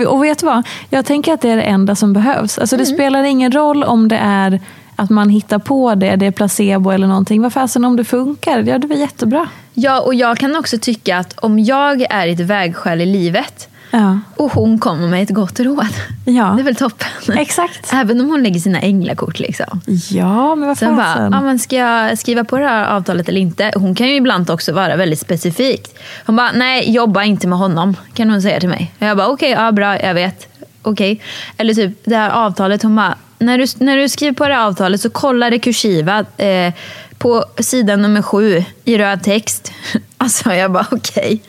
Och vet du vad? Jag tänker att det är det enda som behövs. Alltså det mm. spelar ingen roll om det är att man hittar på det, det är placebo eller någonting. Vad fasen om det funkar? Ja, det var jättebra. Ja, och jag kan också tycka att om jag är ett vägskäl i livet ja. och hon kommer med ett gott råd. Ja. Det är väl toppen. Exakt. Även om hon lägger sina änglakort liksom. Ja, men vad fasen? Bara, ja, men ska jag skriva på det här avtalet eller inte? Hon kan ju ibland också vara väldigt specifikt. Hon bara, nej, jobba inte med honom, kan hon säga till mig. Och jag bara, okej, okay, ja, bra, jag vet. Okej. Okay. Eller typ, det här avtalet, hon bara, När du, när du skriver på det avtalet så kollar det kursiva eh, på sidan nummer sju i röd text. Alltså jag bara okej. Okay.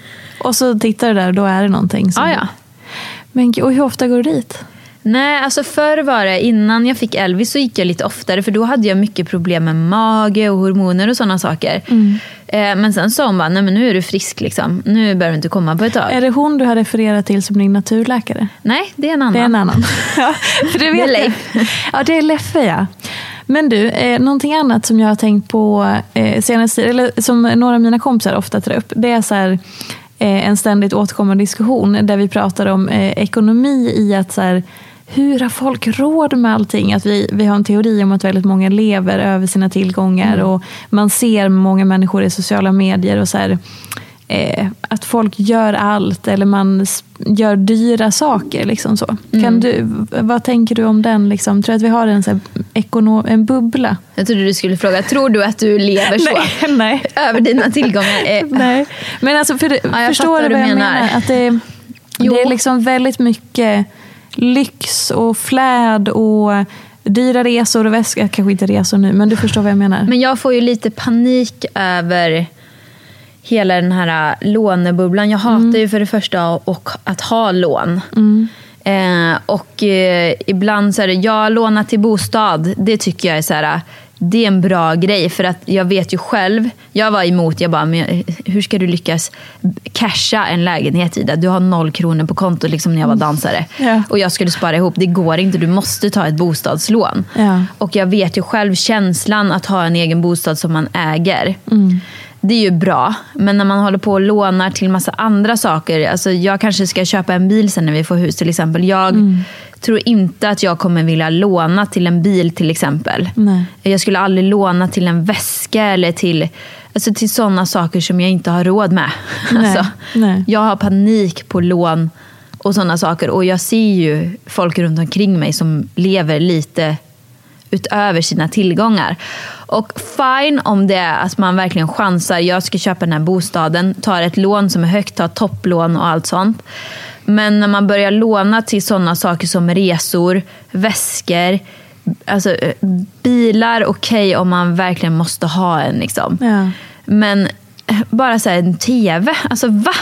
Och så tittar du där och då är det någonting. Som... Ah, ja. Men och hur ofta går du dit? Nej, alltså förr var det, innan jag fick Elvis så gick jag lite oftare. För då hade jag mycket problem med mage och hormoner och sådana saker. Mm. Eh, men sen sa hon bara, nej men nu är du frisk liksom. Nu behöver du inte komma på ett tag. Är det hon du har refererat till som din naturläkare? Nej, det är en annan. Det är en annan. Ja, för du vet det är ja, det är Leffe, ja. Men du, eh, någonting annat som jag har tänkt på eh, senast, eller som några av mina kompisar ofta tar upp. Det är så här... en ständigt återkommande diskussion där vi pratar om eh, ekonomi i att så här, hur har folk råd med allting? Att vi, vi har en teori om att väldigt många lever över sina tillgångar mm. och man ser många människor i sociala medier och så här, eh, att folk gör allt eller man gör dyra saker liksom så. Mm. Kan du, vad tänker du om den liksom? Tror du att vi har en, så här, ekonom, en bubbla? Jag trodde du skulle fråga, tror du att du lever så? nej, nej. Över dina tillgångar? nej. Men alltså, för, ja, jag förstår du vad jag menar? menar? Att det, det är liksom väldigt mycket lyx och flärd och dyra resor och väskor. Kanske inte resor nu, men du förstår vad jag menar. Men jag får ju lite panik över... hela den här lånebubblan. Jag hatar mm. ju för det första och att ha lån. Mm. Eh, och eh, ibland så är det, jag lånar till bostad. Det tycker jag är så här, det är en bra grej, för att jag vet ju själv, jag var emot, jag bara, men hur ska du lyckas casha en lägenhet, Ida? Du har noll kronor på kontot liksom när jag var dansare. Yeah. Och jag skulle spara ihop, det går inte, du måste ta ett bostadslån. Yeah. Och jag vet ju själv känslan att ha en egen bostad som man äger. Mm. Det är ju bra, men när man håller på och lånar till massa andra saker, alltså jag kanske ska köpa en bil sen när vi får hus till exempel. Jag mm. tror inte att jag kommer vilja låna till en bil till exempel. Nej. Jag skulle aldrig låna till en väska eller till, alltså till sådana saker som jag inte har råd med. Nej. Alltså, nej. Jag har panik på lån och sådana saker, och jag ser ju folk runt omkring mig som lever lite utöver sina tillgångar. Och fine om det är att man verkligen chansar, jag ska köpa den här bostaden, tar ett lån som är högt, tar topplån och allt sånt. Men när man börjar låna till sådana saker som resor, väskor, alltså bilar, okej, okay, om man verkligen måste ha en liksom. Ja. Men bara så här, en tv, alltså va?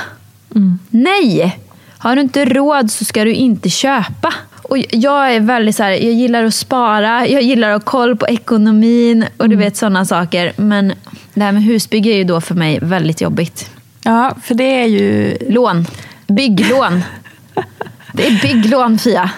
Mm. Nej! Har du inte råd så ska du inte köpa. Och jag är väldigt så här, jag gillar att spara, jag gillar att ha koll på ekonomin och du mm. vet sådana saker. Men det här med husbygge är ju då för mig väldigt jobbigt. Ja, för det är ju... Lån. Bygglån. Det är bygglån, Fia.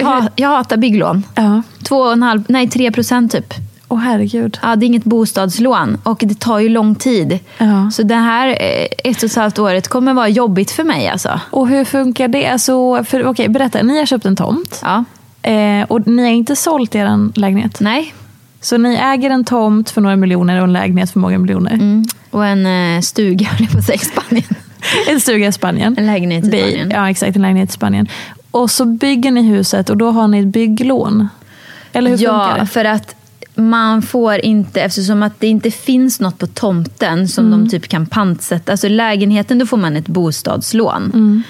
Ha, jag hatar bygglån. Ja. Två och en halv, nej, tre procent typ. Åh, oh, herregud. Ja, det är inget bostadslån och det tar ju lång tid. Ja. Så det här ett och ett halvt året kommer vara jobbigt för mig alltså. Och hur funkar det? Alltså, för, okej, berätta, ni har köpt en tomt. Ja. Eh, och ni har inte sålt er lägenhet? Nej. Så ni äger en tomt för några miljoner och en lägenhet för många miljoner? Mm. Och en eh, stuga på sex Spanien. En stuga i Spanien. En lägenhet i Spanien. Ja, exakt, en lägenhet i Spanien. Och så bygger ni huset och då har ni ett bygglån. Eller hur ja, funkar det? Ja, för att man får inte, eftersom att det inte finns något på tomten som mm. de typ kan pantsätta. Alltså lägenheten, då får man ett bostadslån. Mm.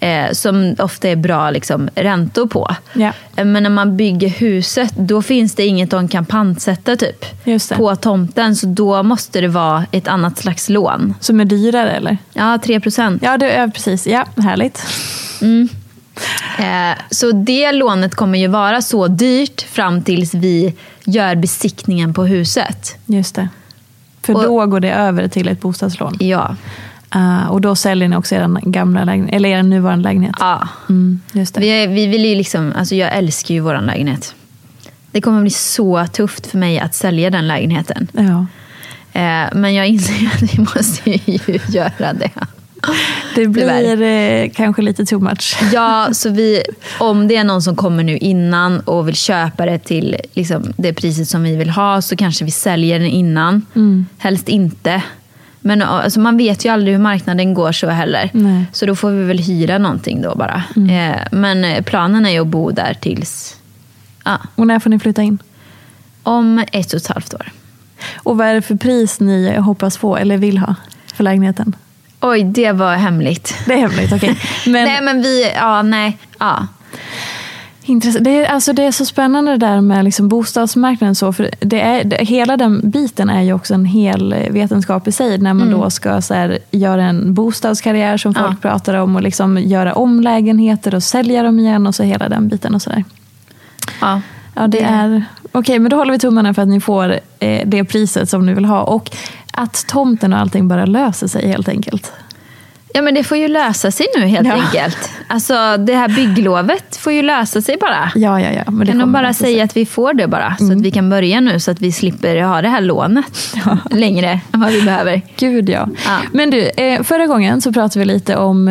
Eh, som ofta är bra liksom, räntor på. Yeah. Eh, men när man bygger huset, då finns det inget de kan pantsätta typ, på tomten. Så då måste det vara ett annat slags lån. Som är dyrare eller? Ja, tre procent. Ja, det är precis. Ja, härligt. Mm. Eh, så det lånet kommer ju vara så dyrt fram tills vi gör besiktningen på huset. Just det. För och, då går det över till ett bostadslån. Ja. Uh, och då säljer ni också er gamla lägenhet, eller er nuvarande lägenhet. Ja. Mm, just det. Vi, vi vill ju liksom, alltså jag älskar ju våran lägenhet. Det kommer bli så tufft för mig att sälja den lägenheten. Ja. Eh, men jag inser att vi måste ju göra det. Det blir eh, kanske lite too much. Ja, så vi, om det är någon som kommer nu innan och vill köpa det till liksom, det priset som vi vill ha, så kanske vi säljer den innan. Mm. Helst inte. Men alltså, man vet ju aldrig hur marknaden går så heller. Nej. Så då får vi väl hyra någonting då bara. Mm. Eh, men planen är ju att bo där tills... Ah. Och när får ni flytta in? Om ett och ett halvt år. Och vad är det för pris ni hoppas få eller vill ha för lägenheten? Oj, det var hemligt. Det är hemligt, okej. Okay. Men... nej, men vi... Ja, nej. Ja. Intressant. Det är, alltså, det är så spännande det där med liksom bostadsmarknaden. Så, för det är, det, hela den biten är ju också en hel vetenskap i sig. När man mm. då ska så här, göra en bostadskarriär som folk ja. pratar om. Och liksom göra om lägenheter och sälja dem igen. Och så hela den biten och sådär. Ja. Ja, det är... Okej, okay, men då håller vi tummarna för att ni får eh, det priset som ni vill ha. Och att tomten och allting bara löser sig helt enkelt. Ja, men det får ju lösa sig nu helt ja. enkelt. Alltså det här bygglovet får ju lösa sig bara. Ja, ja, ja. Men det kan de bara säga att vi får det bara. Mm. Så att vi kan börja nu så att vi slipper ha det här lånet ja. längre än vad vi behöver. Gud ja. ja. Men du, förra gången så pratade vi lite om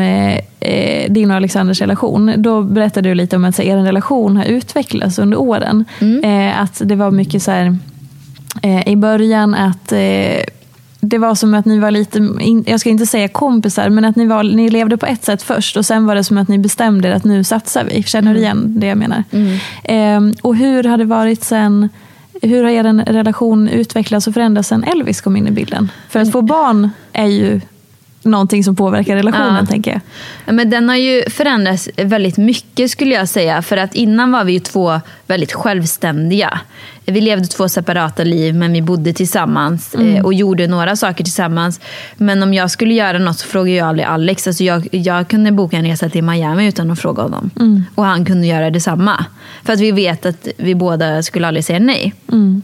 din och Alexanders relation. Då berättade du lite om att er relation har utvecklats under åren. Mm. Att det var mycket så här i början att... det var som att ni var lite, jag ska inte säga kompisar, men att ni, var, ni levde på ett sätt först och sen var det som att ni bestämde er att nu satsar vi. Känner du igen det jag menar? Mm. Ehm, och hur har det varit sen, hur har er en relation utvecklats och förändrats sen Elvis kom in i bilden? För att få barn är ju någonting som påverkar relationen, ja. tänker jag. Ja, men den har ju förändrats väldigt mycket skulle jag säga. För att innan var vi ju två väldigt självständiga. Vi levde två separata liv, men vi bodde tillsammans mm. och gjorde några saker tillsammans. Men om jag skulle göra något så frågade jag aldrig Alex. Alltså jag, jag kunde boka en resa till Miami utan att fråga honom. Mm. Och han kunde göra detsamma. För att vi vet att vi båda skulle aldrig säga nej. Mm.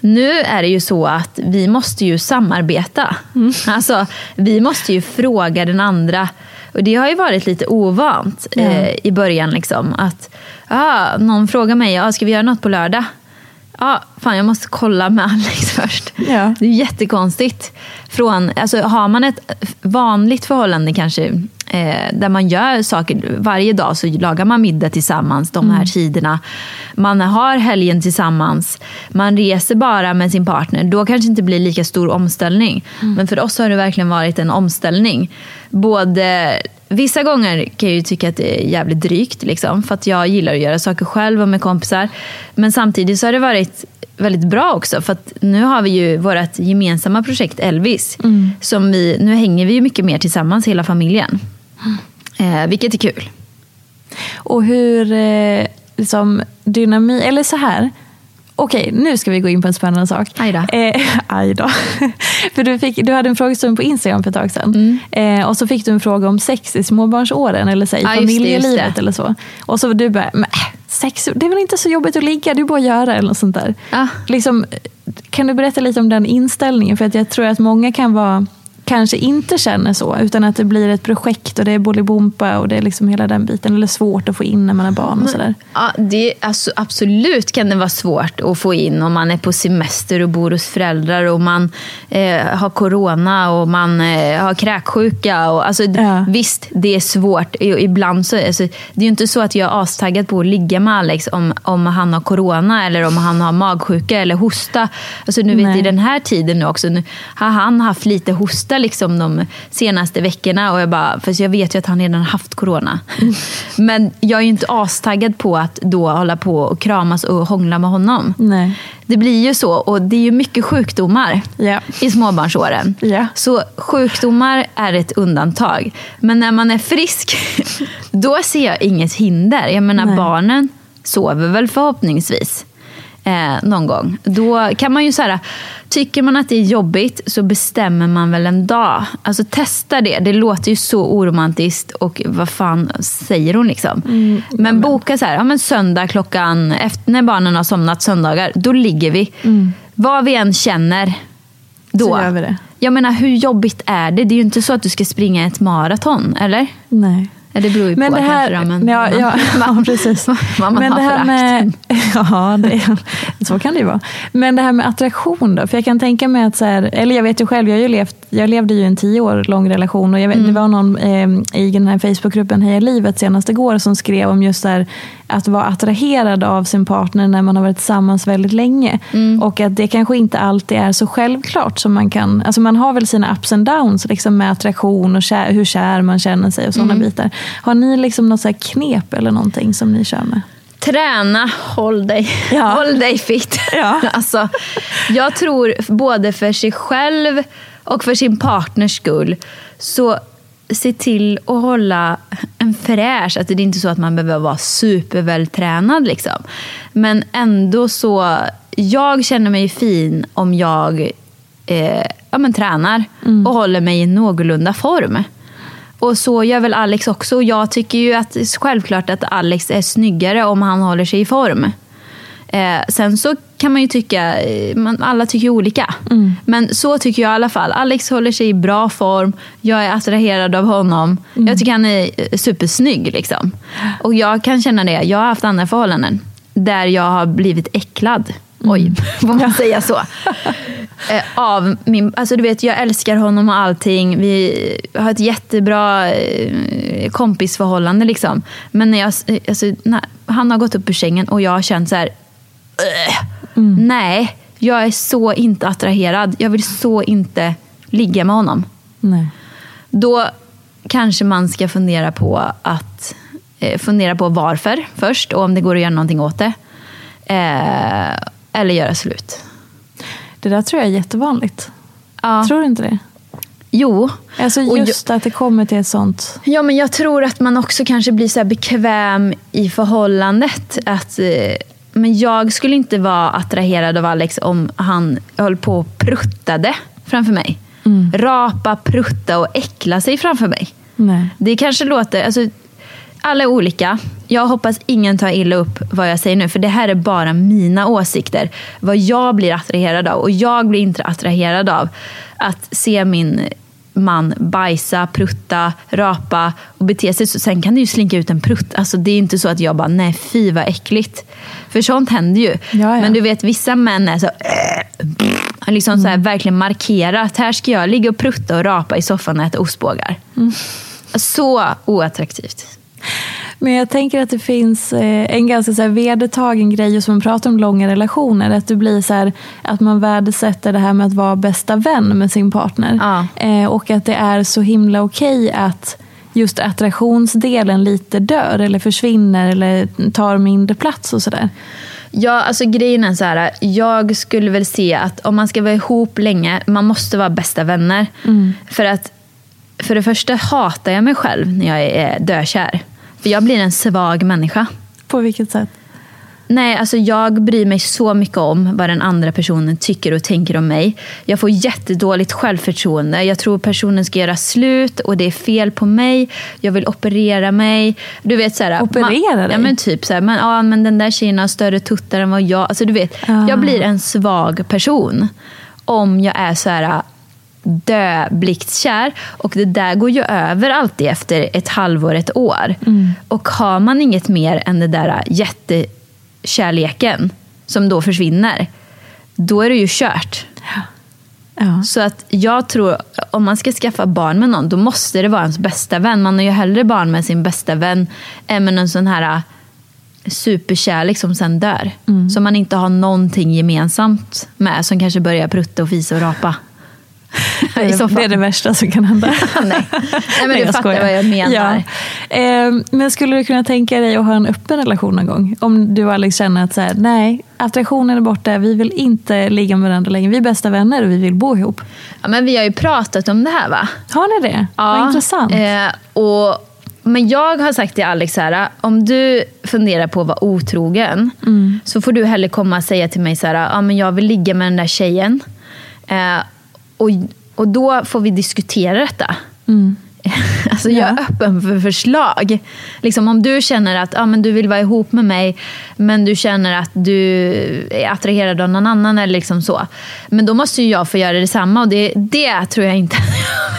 Nu är det ju så att vi måste ju samarbeta. Mm. Alltså, vi måste ju fråga den andra. Och det har ju varit lite ovant mm. eh, i början. Liksom, att ah, någon frågar mig, ah, ska vi göra något på lördag? Ja, ah, fan jag måste kolla med Alex först. Ja. Det är jättekonstigt. Från, alltså, har man ett vanligt förhållande kanske eh, där man gör saker varje dag, så lagar man middag tillsammans de här mm. tiderna. Man har helgen tillsammans. Man reser bara med sin partner. Då kanske det inte blir lika stor omställning. Mm. Men för oss har det verkligen varit en omställning. Både... Vissa gånger kan jag ju tycka att det är jävligt drygt liksom, för att jag gillar att göra saker själv och med kompisar. Men samtidigt så har det varit väldigt bra också, för att nu har vi ju vårt gemensamma projekt Elvis. Mm. Som vi, nu hänger vi ju mycket mer tillsammans hela familjen. Mm. Eh, vilket är kul. Och hur eh, liksom dynamik, eller så här... Okej, nu ska vi gå in på en spännande sak. Ida. Eh, Ida. För du, fick, du hade en frågestund på Instagram för ett tag sedan. Mm. Eh, och så fick du en fråga om sex i småbarnsåren. Eller säg, ah, familjelivet eller så. Och så du bara, men, sex, det är väl inte så jobbigt att ligga. Du bara göra eller något sånt där. Ah. Liksom, kan du berätta lite om den inställningen? För att jag tror att många kan vara, kanske inte känner så. Utan att det blir ett projekt och det är bolibompa och det är liksom hela den biten. Eller svårt att få in när man är barn och sådär. Ja, det, alltså, absolut kan det vara svårt att få in om man är på semester och bor hos föräldrar. Och man eh, har corona och man eh, har kräksjuka. Och, alltså, ja. Visst, det är svårt. Ibland så, alltså, det är ju inte så att jag är astaggad på att ligga med Alex om, om han har corona eller om han har magsjuka eller hosta. Alltså, nu vet, i den här tiden nu också, nu har han haft lite hosta liksom de senaste veckorna och jag bara, för jag vet ju att han redan haft corona. Men jag är ju inte astaggad på att då hålla på och kramas och hångla med honom. Nej. Det blir ju så, och det är ju mycket sjukdomar yeah. i småbarnsåren. Yeah. Så sjukdomar är ett undantag. Men när man är frisk då ser jag inget hinder. Jag menar, nej. Barnen sover väl förhoppningsvis. Eh, någon gång. Då kan man ju så här, tycker man att det är jobbigt så bestämmer man väl en dag. Alltså testa det. Det låter ju så oromantiskt och vad fan säger hon liksom. Mm, men boka så här, ja men söndag klockan efter när barnen har somnat söndagar, då ligger vi. Mm. Vad vi än känner då. Så gör vi det. Jag menar, hur jobbigt är det? Det är ju inte så att du ska springa ett maraton, eller? Nej. Ja, det beror ju men på det här, ramen, ja, man, ja, ja, precis. Man, man men det här med, ja, det, så kan det ju vara. Men det här med attraktion då, för jag kan tänka mig att så här, eller jag vet ju själv, jag har ju levt, jag levde ju en tio år lång relation och jag vet, mm. det var någon eh, i den här Facebookgruppen Heja Livet senaste igår som skrev om just där att vara attraherad av sin partner när man har varit tillsammans väldigt länge. Mm. Och att det kanske inte alltid är så självklart som man kan, alltså man har väl sina ups and downs liksom med attraktion och kär, hur kär man känner sig och sådana mm. bitar. Har ni liksom något så här knep eller någonting som ni kör med? Träna, håll dig, ja. håll dig fit. Ja. Alltså, jag tror både för sig själv och för sin partners skull, så se till att hålla en fräsch. Att det är inte så att man behöver vara supervältränad liksom. Men ändå så, jag känner mig fin om jag eh, ja, men, tränar mm. och håller mig i någorlunda form. Och så gör väl Alex också. Och jag tycker ju att självklart att Alex är snyggare om han håller sig i form. Eh, sen så kan man ju tycka, man, alla tycker ju olika. Mm. Men så tycker jag i alla fall. Alex håller sig i bra form. Jag är attraherad av honom. Mm. Jag tycker han är supersnygg liksom. Och jag kan känna det. Jag har haft andra förhållanden där jag har blivit äcklad. Mm. Oj, vad man säger så. Eh, av min, alltså du vet, jag älskar honom och allting. Vi har ett jättebra eh, kompisförhållande liksom. Men när jag, alltså, när han har gått upp ur sängen och jag har känt så här, mm. nej, jag är så inte attraherad. Jag vill så inte ligga med honom. Nej. Då kanske man ska fundera på att eh, fundera på varför först och om det går att göra någonting åt det. Eh, eller göra slut. Det där tror jag är jättevanligt. Ja. Tror du inte det? Jo. Alltså just jag, att det kommer till ett sånt. Ja, men jag tror att man också kanske blir så här bekväm i förhållandet. Att, men jag skulle inte vara attraherad av Alex om han höll på och pruttade framför mig. Mm. Rapa, prutta och äckla sig framför mig. Nej. Det kanske låter... Alltså, alla är olika. Jag hoppas ingen tar illa upp vad jag säger nu, för det här är bara mina åsikter. Vad jag blir attraherad av, och jag blir inte attraherad av att se min man bajsa, prutta, rapa och bete sig. Så sen kan det ju slinka ut en prutt. Alltså det är inte så att jag bara, nej fy vad äckligt. För sånt händer ju. Jaja. Men du vet, vissa män är så, äh, liksom mm. så här, verkligen markera att här ska jag ligga och prutta och rapa i soffan och äta ostbågar. Mm. Så oattraktivt. Men jag tänker att det finns en ganska så här vedertagen grej som man pratar om långa relationer, att det blir så här, att man värdesätter det här med att vara bästa vän med sin partner. Ja. Eh, och att det är så himla okej att just attraktionsdelen lite dör eller försvinner eller tar mindre plats och sådär. Ja, alltså grejen är så här, jag skulle väl se att om man ska vara ihop länge, man måste vara bästa vänner. Mm. För att för det första hatar jag mig själv när jag är dökär. För jag blir en svag människa. På vilket sätt? Nej, alltså jag bryr mig så mycket om vad den andra personen tycker och tänker om mig. Jag får jättedåligt självförtroende. Jag tror personen ska göra slut och det är fel på mig. Jag vill operera mig. Du vet så här, operera man, dig? Ja, men typ så här, man, ja, men den där tjejen har större tuttar än vad jag... Alltså du vet, ah. jag blir en svag person om jag är så här... döbliktskär, och det där går ju över alltid efter ett halvår, ett år. Mm. Och har man inget mer än det där jättekärleken som då försvinner, då är det ju kört. Ja. Ja. Så att jag tror, om man ska skaffa barn med någon, då måste det vara ens bästa vän. Man har ju hellre barn med sin bästa vän än med en sån här superkärlek som sen dör. Mm. Som man inte har någonting gemensamt med, som kanske börjar prutta och fisa och rapa. Det är, det är det värsta som kan hända. Nej. Nej, men du jag fattar vad jag menar. Ja. Eh, men skulle du kunna tänka dig att ha en öppen relation någon gång? Om du och Alex känner att så här, nej, attraktionen är borta, vi vill inte ligga med varandra längre, vi är bästa vänner och vi vill bo ihop. Ja, men vi har ju pratat om det här, va? Har ni det? Ja. Vad intressant. Eh, och, men jag har sagt till Alex så här, om du funderar på att vara otrogen, mm. så får du heller komma och säga till mig så här, ja, men jag vill ligga med den där tjejen. Eh, Och, och då får vi diskutera detta. Mm. Alltså jag är ja. öppen för förslag. Liksom om du känner att ah, men du vill vara ihop med mig, men du känner att du är attraherad av någon annan eller liksom så. Men då måste ju jag få göra detsamma, och det, det tror jag inte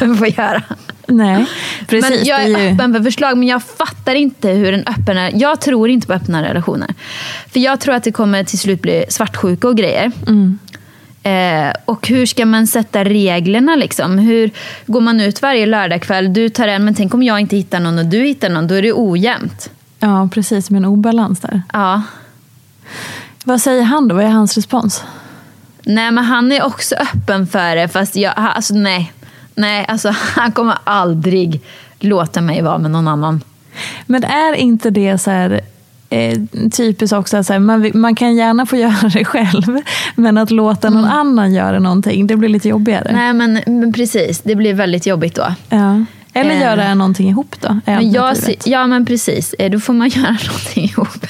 jag får göra. Nej, precis. Men jag är ju... öppen för förslag, men jag fattar inte hur en öppen... Jag tror inte på öppna relationer. För jag tror att det kommer till slut bli svartsjuka och grejer. Mm. Eh, och hur ska man sätta reglerna liksom? Hur går man ut varje lördagkväll? Du tar en, men tänk om jag inte hittar någon och du hittar någon, då är det ojämnt. Ja, precis, med en obalans där. Ja. Vad säger han då? Vad är hans respons? Nej, men han är också öppen för det, fast jag, alltså nej. Nej, alltså han kommer aldrig låta mig vara med någon annan. Men är inte det så här... Eh, typiskt också att så här, man, man kan gärna få göra det själv, men att låta någon mm. annan göra någonting, det blir lite jobbigare. Nej, men, men precis, det blir väldigt jobbigt då. Ja. Eller eh. göra någonting ihop då. Men jag, ja, men precis, eh, då får man göra någonting ihop.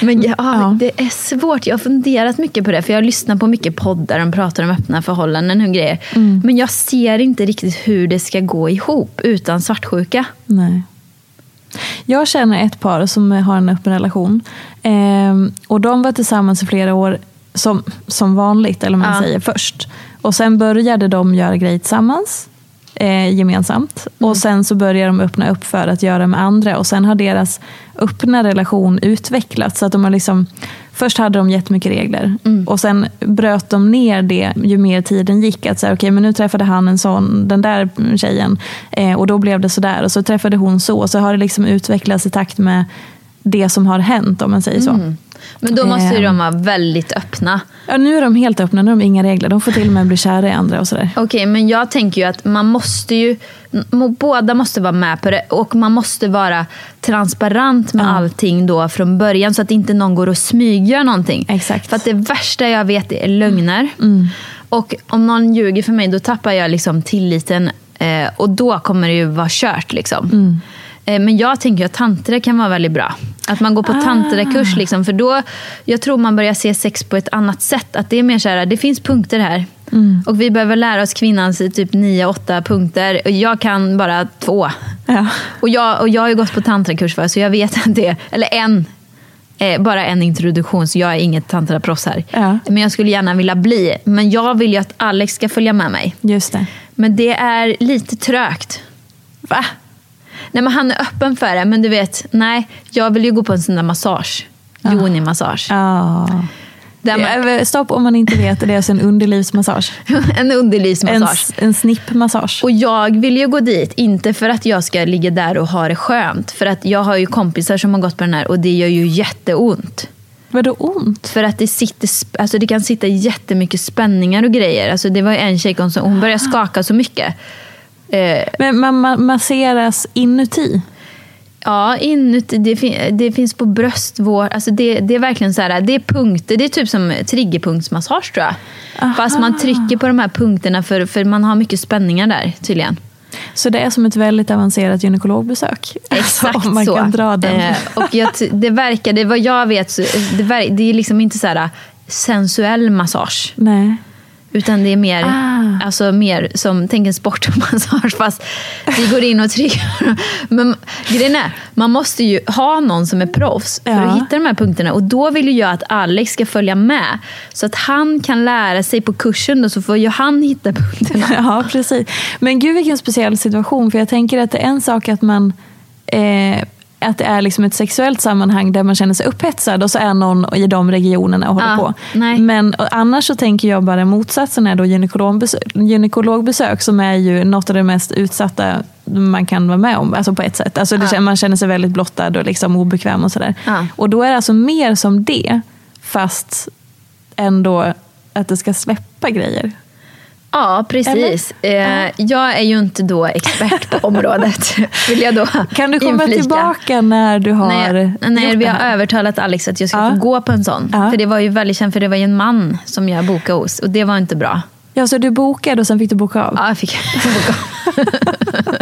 Men ja, ja. Det är svårt, jag har funderat mycket på det, för jag lyssnar på mycket poddar som pratar om öppna förhållanden och grejer, mm. men jag ser inte riktigt hur det ska gå ihop utan svartsjuka. Nej. Jag känner ett par som har en öppen relation, eh, och de var tillsammans i flera år som, som vanligt, eller man ja. säger först, och sen började de göra grejer tillsammans, eh, gemensamt, mm. och sen så började de öppna upp för att göra med andra, och sen har deras öppna relation utvecklats så att de har liksom, först hade de jättemycket regler, mm. och sen bröt de ner det ju mer tiden gick, att säga, okej, men nu träffade han en sån, den där tjejen, eh, och då blev det så där, och så träffade hon så, och så har det liksom utvecklats i takt med det som har hänt, om man säger så. Mm. Men då måste ju de vara väldigt öppna. Ja, nu är de helt öppna, nu har de inga regler. De får till och med bli kära i andra och sådär. Okej, okay, men jag tänker ju att man måste ju, båda måste vara med på det, och man måste vara transparent med ja. allting då från början, så att inte någon går och smyger någonting. Exakt. För att det värsta jag vet är lögner. Mm. Och om någon ljuger för mig, då tappar jag liksom tilliten, eh, och då kommer det ju vara kört liksom. Mm. Men jag tänker att tantra kan vara väldigt bra. Att man går på ah. tantrakurs liksom, för då, jag tror man börjar se sex på ett annat sätt. Att det är mer så här, det finns punkter här. Mm. Och vi behöver lära oss kvinnans i typ nio åtta punkter. Och jag kan bara två. Ja. Och, jag, och jag har ju gått på tantrakurs för, så jag vet att det, eller en, eh, bara en introduktion, så jag är inget tantraproffs här. Ja. Men jag skulle gärna vilja bli. Men jag vill ju att Alex ska följa med mig. Just det. Men det är lite trögt. Va? Nej, men han är öppen för det. Men du vet, nej, jag vill ju gå på en sån där massage. Ah. Yoni-massage. Ja. Ah. Man... Stopp om man inte vet, det är alltså en underlivsmassage. En underlivsmassage. En, en snippmassage. Och jag vill ju gå dit, inte för att jag ska ligga där och ha det skönt. För att jag har ju kompisar som har gått på den här och det gör ju jätteont. Vadå ont? För att det sitter, alltså det kan sitta jättemycket spänningar och grejer. Alltså det var ju en tjej som hon började skaka så mycket. Men man masseras inuti? Ja, inuti, det, fin- det finns på bröstvår. Alltså det, det är verkligen så här, det är punkter, det är typ som triggerpunktsmassage tror jag. Aha. Fast man trycker på de här punkterna för, för man har mycket spänningar där tydligen. Så det är som ett väldigt avancerat gynekologbesök. Exakt alltså, man så. Kan dra den. Eh, och jag, det verkar, det, vad jag vet, så, det, verkar, det är liksom inte så här sensuell massage. Nej. Utan det är mer, ah. alltså mer som, tänk en sportmassage fast vi går in och trycker. Men grejen är, man måste ju ha någon som är proffs för ja. Att hitta de här punkterna. Och då vill ju jag att Alex ska följa med så att han kan lära sig på kursen och så får ju han hitta punkterna. Ja, precis. Men gud vilken speciell situation, för jag tänker att det är en sak att man... Eh, att det är liksom ett sexuellt sammanhang där man känner sig upphetsad och så är någon i de regionerna och håller ah, på. Nej. Men annars så tänker jag bara motsatsen är då gynekologbesök, gynekologbesök som är ju något av det mest utsatta man kan vara med om, alltså på ett sätt. Alltså det, ah. Man känner sig väldigt blottad och liksom obekväm och sådär. Ah. Och då är det alltså mer som det, fast ändå att det ska släppa grejer. Ja, precis. Eh, ja. Jag är ju inte då expert på området. Vill jag då kan du komma inflika. Tillbaka när du har... Nej, när vi har övertalat Alex att jag ska ja. Få gå på en sån. Ja. För det var ju väldigt känd, för det var ju en man som jag bokade hos. Och det var inte bra. Ja, så du bokade och sen fick du boka av? Ja, jag fick boka av.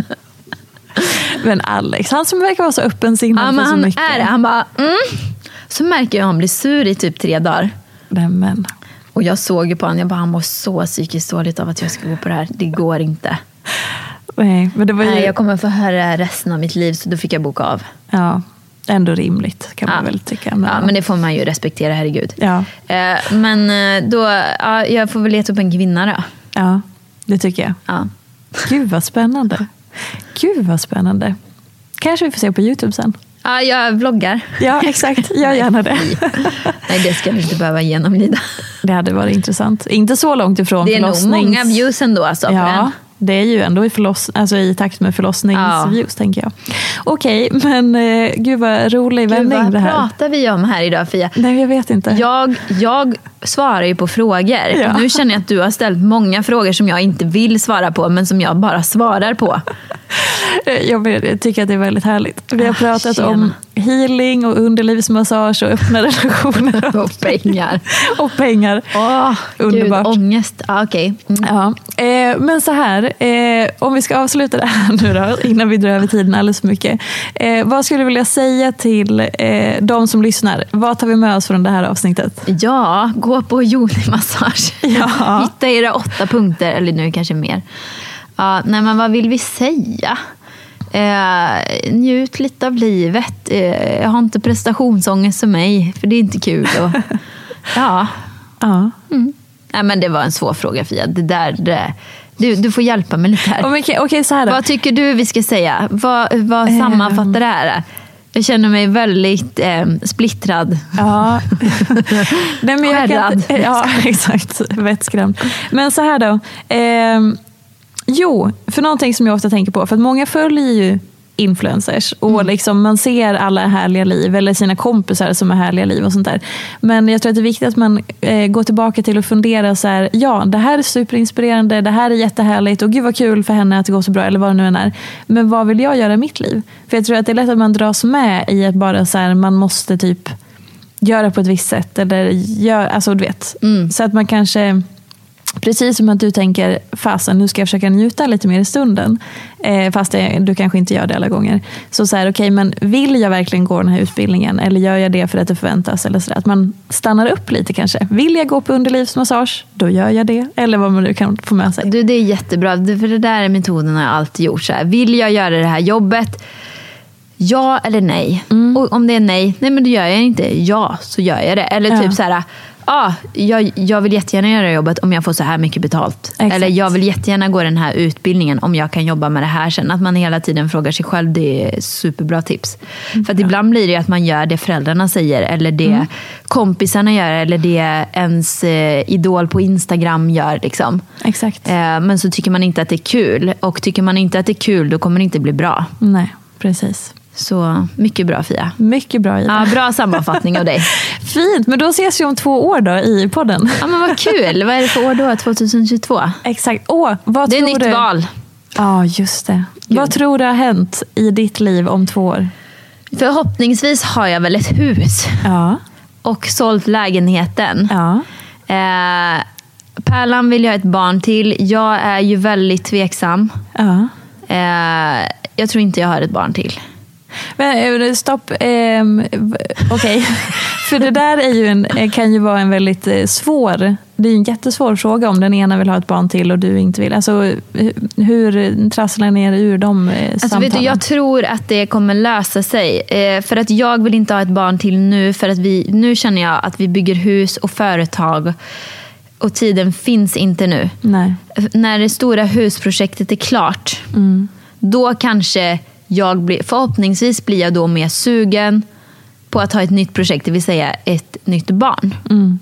Men Alex, han som verkar vara så öppensinnad ja, för så han mycket. Är det. Han bara, mm. Så märker jag att han blir sur i typ tre dagar. Nämen... Och jag såg ju på honom, jag bara, han mår så psykiskt dåligt av att jag ska gå på det här. Det går inte. Nej, men det var ju... Nej, jag kommer få höra resten av mitt liv, så då fick jag boka av. Ja, ändå rimligt kan ja. Man väl tycka. Men... Ja, men det får man ju respektera, herregud. Ja. Eh, men då, ja, jag får väl leta upp en kvinna då. Ja, det tycker jag. Ja. Gud vad spännande. Gud vad spännande. Kanske vi får se på YouTube sen. Ja, jag vloggar. Ja, exakt. Jag gärna det. Nej, det ska vi inte behöva genomlida. Det hade varit intressant. Inte så långt ifrån förlossnings... Det är nog många views ändå. Alltså, ja, det är ju ändå i, förloss... alltså, i takt med förlossningsviews, ja. Tänker jag. Okej, men eh, gud vad rolig vändning gud, det här. Vad pratar vi om här idag, Fia? Nej, jag vet inte. Jag, jag svarar ju på frågor. Ja. Nu känner jag att du har ställt många frågor som jag inte vill svara på, men som jag bara svarar på. Jag tycker att det är väldigt härligt. Vi har pratat ah, om healing och underlivsmassage och öppna relationer. Och pengar. Och pengar. Åh, underbart. Gud, ångest. Ah, okay. Mm. Ja. Eh, men så här, eh, om vi ska avsluta det här nu då, innan vi drar över tiden alldeles för mycket. Eh, vad skulle du vilja säga till eh, de som lyssnar? Vad tar vi med oss från det här avsnittet? Ja, gå på yoni-massage. Ja. Hitta era åtta punkter, eller nu kanske mer. Ja, nej, men vad vill vi säga? Eh, njut lite av livet. Eh, jag har inte prestationsångest som mig, för det är inte kul. Och, ja. Ja. Mm. Nej, men det var en svår fråga, Fia. Det där, det, du, du får hjälpa mig lite här. Oh, okay, okay, så här då. Vad tycker du vi ska säga? Vad, vad sammanfattar det här? Jag känner mig väldigt eh, splittrad. Ja. Nej, men jag kan, ja, exakt. Vettskrämd. Men så här då. Eh, Jo, för någonting som jag ofta tänker på, för att många följer ju influencers och mm. liksom man ser alla härliga liv eller sina kompisar som är härliga liv och sånt där. Men jag tror att det är viktigt att man eh, går tillbaka till och funderar så här, ja, det här är superinspirerande, det här är jättehärligt och gud vad kul för henne att det går så bra eller vad det nu än är. Men vad vill jag göra i mitt liv? För jag tror att det är lätt att man dras med i att bara så här, man måste typ göra på ett visst sätt eller gör, alltså du vet. Mm. Så att man kanske Precis som att du tänker, fasen, nu ska jag försöka njuta lite mer i stunden. Eh, fast det, du kanske inte gör det alla gånger. Så så här, okej, okay, men vill jag verkligen gå den här utbildningen? Eller gör jag det för att det förväntas? Eller så där, att man stannar upp lite kanske. Vill jag gå på underlivsmassage? Då gör jag det. Eller vad man nu kan få med sig. Du, det är jättebra. För det där är metoden jag alltid gjort. Så här. Vill jag göra det här jobbet? Ja eller nej? Mm. Och om det är nej, nej men då gör jag inte. Ja, så gör jag det. Eller typ ja. så här... Ah, jag, jag vill jättegärna göra jobbet om jag får så här mycket betalt. Exakt. Eller jag vill jättegärna gå den här utbildningen om jag kan jobba med det här sen. Att man hela tiden frågar sig själv, det är superbra tips. Mm. För att ibland blir det att man gör det föräldrarna säger eller det mm. kompisarna gör eller det ens eh, idol på Instagram gör. Liksom. Exakt. Eh, men så tycker man inte att det är kul. Och tycker man inte att det är kul, då kommer det inte bli bra. Nej, precis. Så mycket bra, Fia. Mycket bra, Ida. Ja, bra sammanfattning av dig. Fint, men då ses vi om två år då i podden. Ja, men vad kul. Vad är det för år då? tjugohundratjugotvå? Exakt. Åh, vad det tror du? Det är nytt val. Ja, just det. Gud. Vad tror du har hänt i ditt liv om två år? Förhoppningsvis har jag väl ett hus. Ja. Och sålt lägenheten. Ja. Eh, Pärlan vill jag ha ett barn till. Jag är ju väldigt tveksam. Ja. Eh, jag tror inte jag har ett barn till. Men stopp, eh, okej. Okay. För det där är ju en, kan ju vara en väldigt svår, det är en jättesvår fråga om den ena vill ha ett barn till och du inte vill. Alltså hur trasslar ni er ur de samtalen? Alltså vet du, jag tror att det kommer lösa sig. Eh, för att jag vill inte ha ett barn till nu, för att vi, nu känner jag att vi bygger hus och företag. Och tiden finns inte nu. Nej. När det stora husprojektet är klart, mm. då kanske... Jag blir, förhoppningsvis blir jag då mer sugen på att ha ett nytt projekt, det vill säga ett nytt barn. Mm.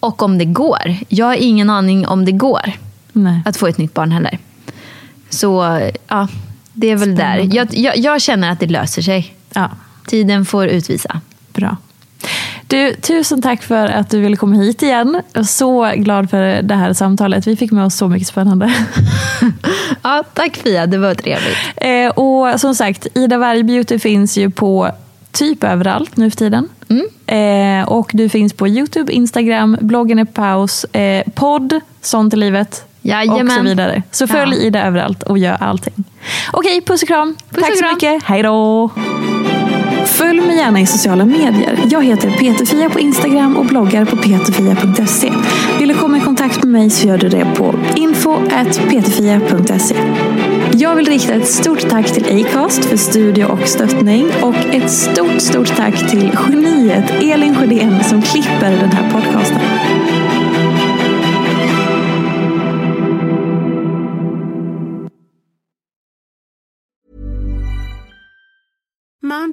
Och om det går. Jag har ingen aning om det går. Nej. Att få ett nytt barn heller. Så ja, det är väl spännande. Där. Jag, jag, jag känner att det löser sig. Ja. Tiden får utvisa. Bra. Du, tusen tack för att du ville komma hit igen. Jag är så glad för det här samtalet. Vi fick med oss så mycket spännande. Ja, tack Fia, det var trevligt. Eh, och som sagt, Ida Warg Beauty finns ju på typ överallt nu för tiden. Mm. Eh, och du finns på YouTube, Instagram, bloggen är paus, eh, podd, sånt i livet. Jajamän. Och så vidare. Så följ ja. Ida överallt och gör allting. Okej, puss och kram. Puss tack och kram. Så mycket. Hej då! Följ mig gärna i sociala medier. Jag heter ptfia på Instagram och bloggar på p t fia punkt s e. Vill du komma i kontakt med mig så gör du det på info snabel-a p t fia punkt s e. Jag vill rikta ett stort tack till Acast för studio och stöttning. Och ett stort, stort tack till geniet Elin Sjöden som klipper den här podcasten. Mom